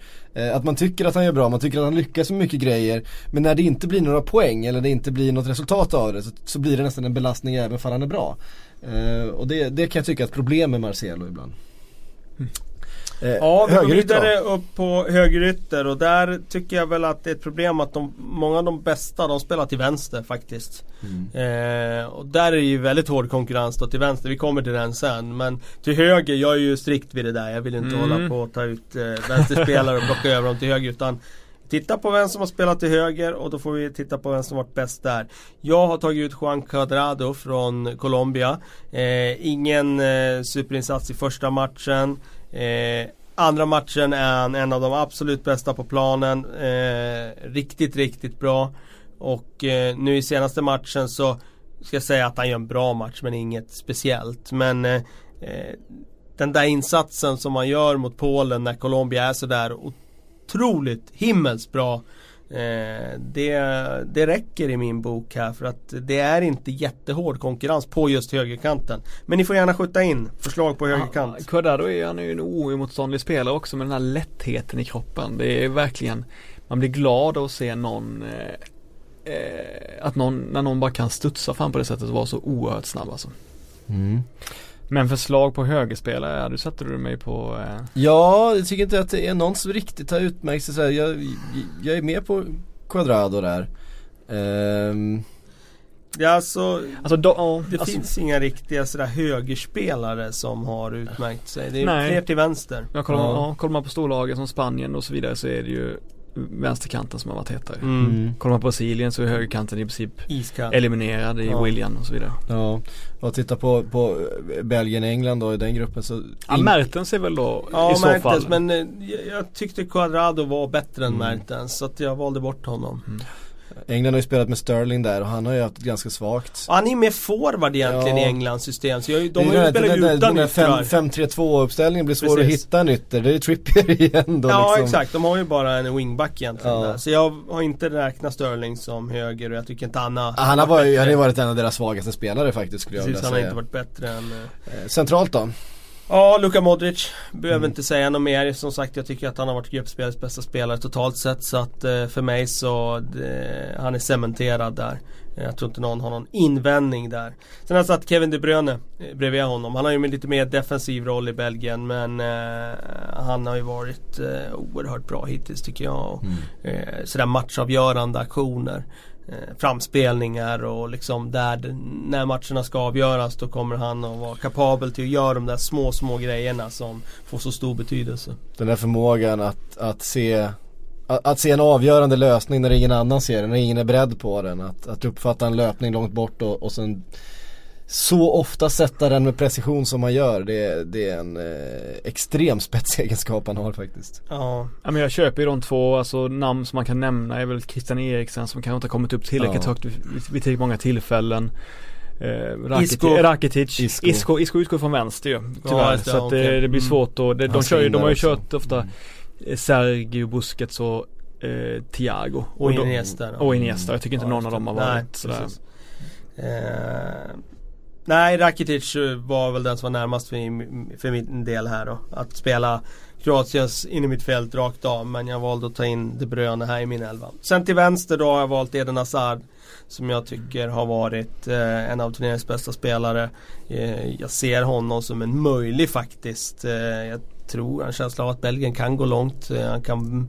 Att man tycker att han gör bra, man tycker att han lyckas med mycket grejer, men när det inte blir några poäng eller det inte blir något resultat av det, så blir det nästan en belastning även för han är bra. Och det kan jag tycka är ett problem med Marcelo ibland. Vi går vidare upp på högerytter, och där tycker jag väl att det är ett problem att många av de bästa, de spelar till vänster faktiskt. Och där är det ju väldigt hård konkurrens då till vänster. Vi kommer till den sen, men till höger, jag är ju strikt vid det där. Jag vill inte hålla på att ta ut vänsterspelare och blocka över dem till höger, utan titta på vem som har spelat till höger, och då får vi titta på vem som varit bäst där. Jag har tagit ut Juan Quadrado från Colombia. Ingen superinsats i första matchen. Andra matchen är en av de absolut bästa på planen. Riktigt, riktigt bra. Och nu i senaste matchen så ska jag säga att han gör en bra match, men inget speciellt. Men den där insatsen som man gör mot Polen när Colombia är så där otroligt himmelsbra, det räcker i min bok här, för att det är inte jättehård konkurrens på just högerkanten. Men ni får gärna skjuta in förslag på högerkant. Quadrado är han ju en oemotståndlig spelare också, med den här lättheten i kroppen. Det är verkligen, man blir glad att se någon att någon, när någon bara kan studsa fram på det sättet och vara så oerhört snabb alltså. Men förslag på högerspelare, du satte du mig på... Ja, jag tycker inte att det är någon som riktigt har utmärkt sig. Så här, jag är med på Quadrado där. Det finns inga riktiga sådär högerspelare som har utmärkt sig. Det är fler till vänster. Kollar man på storlagen som Spanien och så vidare, så är det ju vänsterkanten som har varit hetare. Kollar man på Brasilien så är högerkanten i princip eliminerad i William och så vidare. Ja, och titta på Belgien och England då i den gruppen, så Mertens är väl då i så Mertens, fall. Men jag tyckte Quadrado var bättre än Mertens, så att jag valde bort honom. England har ju spelat med Sterling där och han har ju haft ett ganska svagt. Och han är ju mer forward egentligen i Englands system. Så de har ju spelat utan yttrar. 5-3-2-uppställningen blir svår att hitta en ytter. Det är ju Trippier igen då. Ja, liksom. Exakt. De har ju bara en wingback egentligen där. Så jag har inte räknat Sterling som höger och jag tycker inte han har varit en av deras svagaste spelare faktiskt, skulle jag vilja säga. Han har inte varit bättre än... Centralt då? Ja, Luka Modric. Behöver inte säga något mer. Som sagt, jag tycker att han har varit gruppspelets bästa spelare totalt sett. Så att för mig så han är cementerad där. Jag tror inte någon har någon invändning där. Sen har jag satt Kevin De Bruyne bredvid honom. Han har ju lite mer defensiv roll i Belgien. Men han har ju varit oerhört bra hittills tycker jag. Och, sådär matchavgörande aktioner. Framspelningar och liksom där när matcherna ska avgöras då kommer han att vara kapabel till att göra de där små grejerna som får så stor betydelse. Den där förmågan att se en avgörande lösning när ingen annan ser den, när ingen är beredd på den, att uppfatta en löpning långt bort och sen så ofta sätta den med precision som man gör. Det är en extrem spetsegenskap han har faktiskt. Ja, men jag köper ju de två, alltså, namn som man kan nämna är väl Christian Eriksen som kanske inte har kommit upp tillräckligt högt vid många tillfällen. Rakitic. Isco utgår från vänster ju, tyvärr, ja, så att det blir svårt. Och de har ju kört ofta Sergio Busquets och Thiago och Iniesta. Jag tycker inte någon av dem har varit sådär. Nej, Rakitic var väl den som var närmast för min del här då. Att spela Kroatias in i mitt fält rakt av. Men jag valde att ta in De Bruyne här i min elva. Sen till vänster då har jag valt Eden Hazard. Som jag tycker har varit en av turneringens bästa spelare. Jag ser honom som en möjlig faktiskt. Jag tror en känsla av att Belgien kan gå långt. Han kan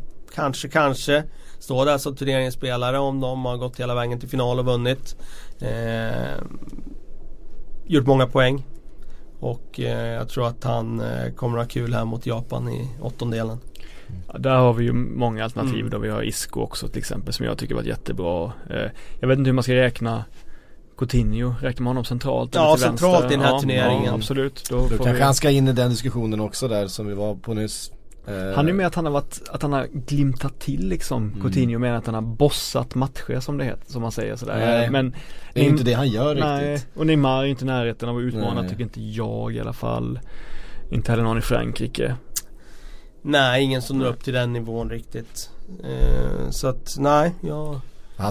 kanske stå där som turneringens spelare om de har gått hela vägen till final och vunnit. Gjort många poäng och jag tror att han kommer att ha kul här mot Japan i åttondelen. Ja, där har vi ju många alternativ då. Vi har Isco också till exempel som jag tycker varit jättebra. Jag vet inte hur man ska räkna Coutinho, räknar man honom centralt eller till vänster? Ja, centralt i den här turneringen. Ja, absolut. Då kanske han ska in i den diskussionen också där som vi var på nyss. Han är med att han har glimtat till liksom. Coutinho menar att han har bossat matcher som det heter, som man säger sådär. Nej, men det är inte det han gör riktigt. Och Neymar är inte i närheten av att utmana, tycker inte jag i alla fall. Inte heller någon i Frankrike. Nej, ingen som når upp till den nivån riktigt. Så att nej, jag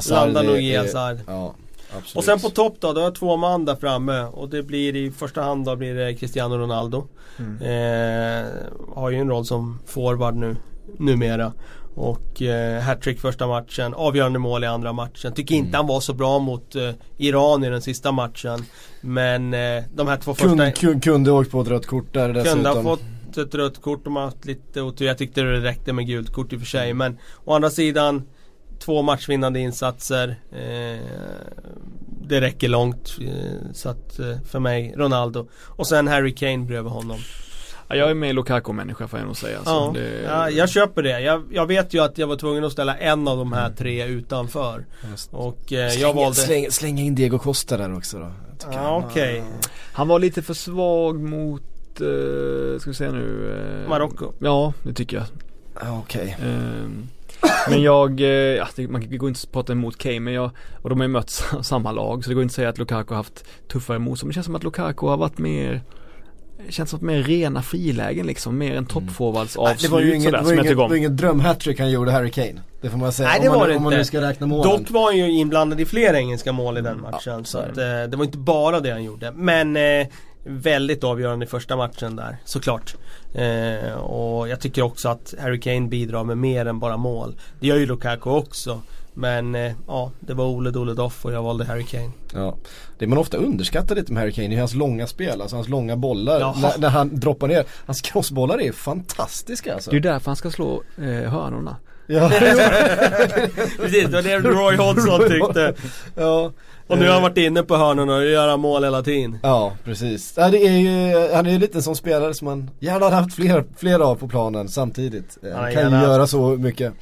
landar nog i Hazard. Ja. Absolut. Och sen på topp då har jag två man där framme och det blir i första hand då blir det Cristiano Ronaldo. Har ju en roll som forward numera och hattrick första matchen, avgörande mål i andra matchen. Tycker inte han var så bra mot Iran i den sista matchen, men de här två första kunde åkt på ett rött kort där dessutom. Kunde ha fått ett rött kort om man haft lite otur. Jag tyckte det räckte med gult kort i och för sig, men å andra sidan 2 matchvinnande insatser. Det räcker långt. Så att för mig Ronaldo. Och sen Harry Kane bredvid honom. Ja, jag är med i Lukaku-människa får jag nog säga. Ja. Ja, jag köper det. Jag vet ju att jag var tvungen att ställa en av de här 3 utanför. Och jag valde... Slänga in Diego Costa där också då. Han var lite för svag mot ska vi säga nu Marocko. Ja, det tycker jag. Men man går inte att prata emot Kane, men och de har ju mött samma lag, så det går inte att säga att Lukaku har haft tuffare mot. Men det känns som att Lukaku har varit mer, känns som att mer rena frilägen liksom, mer en toppforwards avslut. Det var ju ingen drömhattrick han gjorde, Harry Kane. Det får man säga. Nej, det var om man nu ska räkna målen. Dock var han ju inblandad i flera engelska mål i den matchen, så att, det var inte bara det han gjorde, men väldigt avgörande i första matchen där, såklart. Och jag tycker också att Harry Kane bidrar med mer än bara mål. Det gör ju Lukaku också. Men det var Ole Doff och jag valde Harry Kane. Ja. Det man ofta underskattar lite med Harry Kane är hans långa spel, alltså hans långa bollar. När han droppar ner, hans crossbollar är fantastiska alltså. Det är därför han ska slå hörnorna. Ja. Precis, det var det Roy Hodgson tyckte. Ja. Och nu har han varit inne på hörnorna och gör mål hela tiden. Ja, precis. Det är ju, han är ju lite som spelare som man gärna har haft flera av på planen samtidigt. Han kan ju göra så mycket.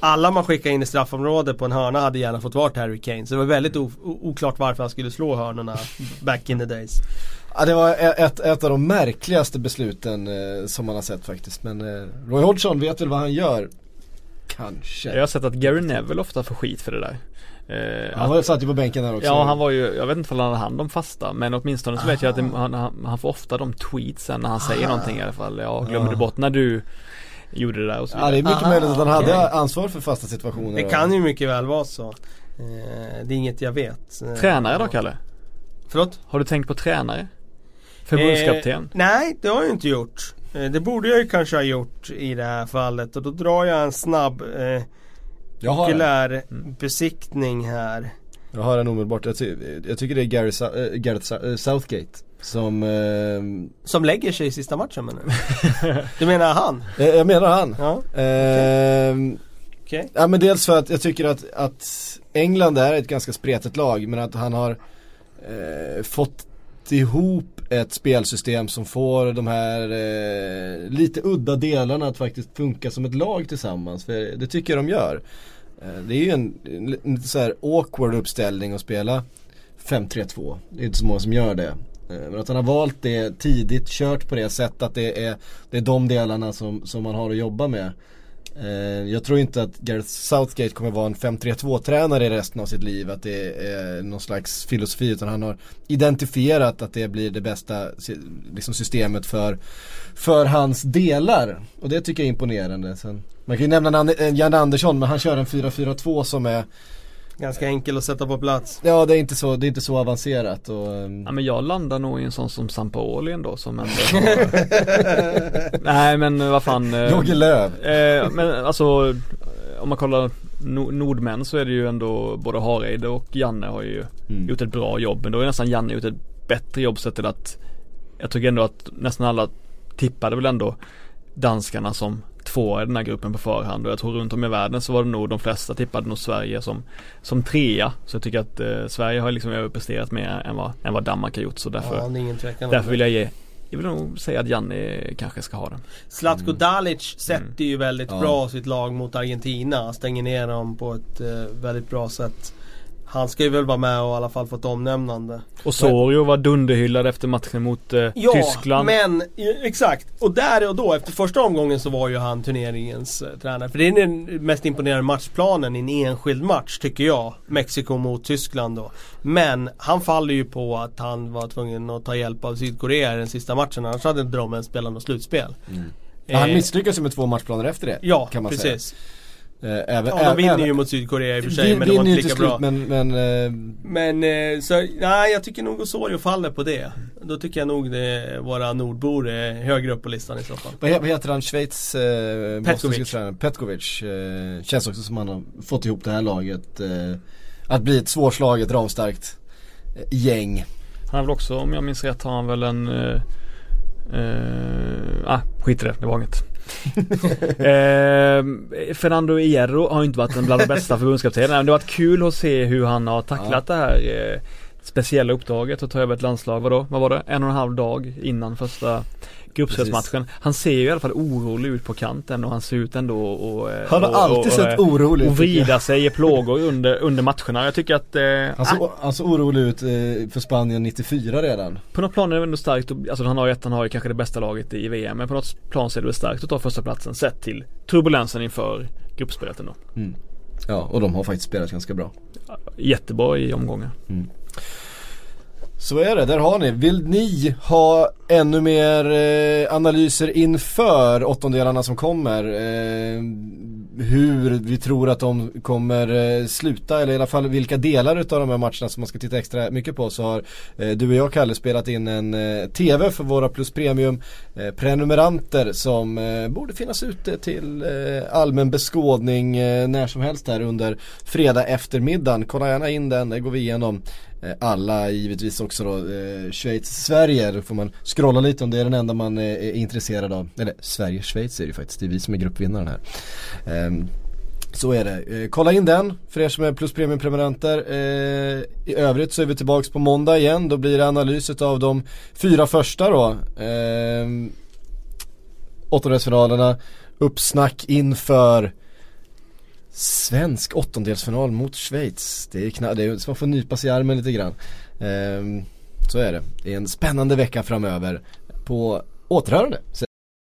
Alla man skickar in i straffområdet på en hörna hade gärna fått vart Harry Kane. Så det var väldigt oklart varför han skulle slå hörnorna back in the days. Ja, det var ett av de märkligaste besluten som man har sett faktiskt. Men Roy Hodgson vet väl vad han gör. Kanske. Jag har sett att Gary Neville ofta får skit för det där. Han var ju satt på bänken där också. Ja, han var ju, jag vet inte om han hade hand om fasta, men åtminstone så vet jag att det, han får ofta de tweetsen när han säger någonting i alla fall. Jag glömde bort när du gjorde det där och så vidare. Ja, det är mycket möjligt att han hade ansvar för fasta situationer. Det kan ju mycket väl vara så. Det är inget jag vet. Tränare då, Kalle? Förlåt? Har du tänkt på tränare? Förbundskapten? Nej, det har jag inte gjort. Det borde jag ju kanske ha gjort i det här fallet. Och då drar jag en snabb besiktning här. Jag har en omedelbart. Jag tycker det är Gareth Southgate som lägger sig i sista matchen, menar du? Du menar han? Jag menar han. Okay. Ja, men dels för att jag tycker att England är ett ganska spretigt lag, men att han har fått ihop ett spelsystem som får de här lite udda delarna att faktiskt funka som ett lag tillsammans, för det tycker jag de gör. Det är ju en så här awkward uppställning att spela 5-3-2. Det är inte så många som gör det. Men att han har valt det tidigt, kört på det sättet att det är de delarna som man har att jobba med. Jag tror inte att Gareth Southgate kommer vara en 5-3-2-tränare i resten av sitt liv, att det är någon slags filosofi, utan han har identifierat att det blir det bästa liksom systemet för hans delar, och det tycker jag är imponerande. Sen, man kan ju nämna Jan Andersson, men han kör en 4-4-2 som är ganska enkel att sätta på plats. Ja, det är inte så avancerat och, ja, men jag landar nog i en sån som Sampaoli ändå, som ändå har... Nej, men vad fan, Jogge Löw. Men alltså, om man kollar nordmän, så är det ju ändå både Hareide och Janne har ju gjort ett bra jobb, men då är nästan Janne gjort ett bättre jobb, så till att jag tycker ändå att nästan alla tippade väl ändå danskarna som två i den här gruppen på förhand, och jag tror runt om i världen så var det nog de flesta tippade nog Sverige som trea, så jag tycker att Sverige har liksom överpresterat mer än vad Danmark har gjort, så därför vill jag vill nog säga att Janne kanske ska ha den. Zlatko Dalic sätter ju väldigt bra sitt lag mot Argentina, stänger ner dem på ett väldigt bra sätt. Han ska ju väl vara med och i alla fall få ett omnämnande. Och Sorio var dunderhyllad efter matchen mot Tyskland. Ja, men exakt. Och där och då, efter första omgången, så var ju han turneringens tränare. För det är den mest imponerande matchplanen i en enskild match, tycker jag. Mexiko mot Tyskland då. Men han faller ju på att han var tvungen att ta hjälp av Sydkorea i den sista matchen. Annars hade inte de ens spelat något slutspel. Han misslyckas ju med 2 matchplaner efter det, kan man precis säga. De vinner ju mot Sydkorea i och för sig, men det var inte lika bra. Men jag tycker nog att Osorio faller på det. Då tycker jag nog det, våra nordbor är högre upp på listan i så fall. Vad heter han? Schweiz? Petkovic. Känns också som han har fått ihop det här laget. Att bli ett svårslaget, ramstarkt gäng. Han har väl också, om jag minns rätt, har han väl en... skit i det var inget. Fernando Hierro har inte varit en bland de bästa förbundskaptenerna, men det har varit kul att se hur han har tacklat det här speciella uppdraget att ta över ett landslag. Vad var det? 1,5 dag innan första gruppspelsmatchen. Han ser ju i alla fall orolig ut på kanten, och han ser ut ändå han har alltid sett orolig ut och vrida sig i plågor under matcherna. Jag tycker att han såg orolig ut för Spanien 94 redan. På något plan är det ändå starkt, alltså han har ju kanske det bästa laget i VM, men på något plan så är det starkt att ta första platsen sett till turbulensen inför gruppspelet ändå. Ja, och de har faktiskt spelat ganska bra. Jättebra i omgången. Så är det, där har ni. Vill ni ha ännu mer analyser inför åttondelarna som kommer? Hur vi tror att de kommer sluta, eller i alla fall vilka delar av de här matcherna som man ska titta extra mycket på, så har du och jag, Kalle, spelat in en tv för våra Plus Premium prenumeranter som borde finnas ute till allmän beskådning när som helst här under fredag eftermiddagen. Kolla gärna in den, där går vi igenom alla, givetvis också då Schweiz, Sverige, då får man scrolla lite om det är den enda man är intresserad av. Eller Sverige, Schweiz är det ju faktiskt, det är vi som är gruppvinnaren här. Så är det. Kolla in den för er som är Plus Premium-prenumeranter. I övrigt så är vi tillbaka på måndag igen. Då blir det analys av de 4 första då. Åttondelsfinalerna. Uppsnack inför svensk åttondelsfinal mot Schweiz. Det är så man får nypa sig i armen lite grann. Så är det. Det är en spännande vecka framöver. På återhörande.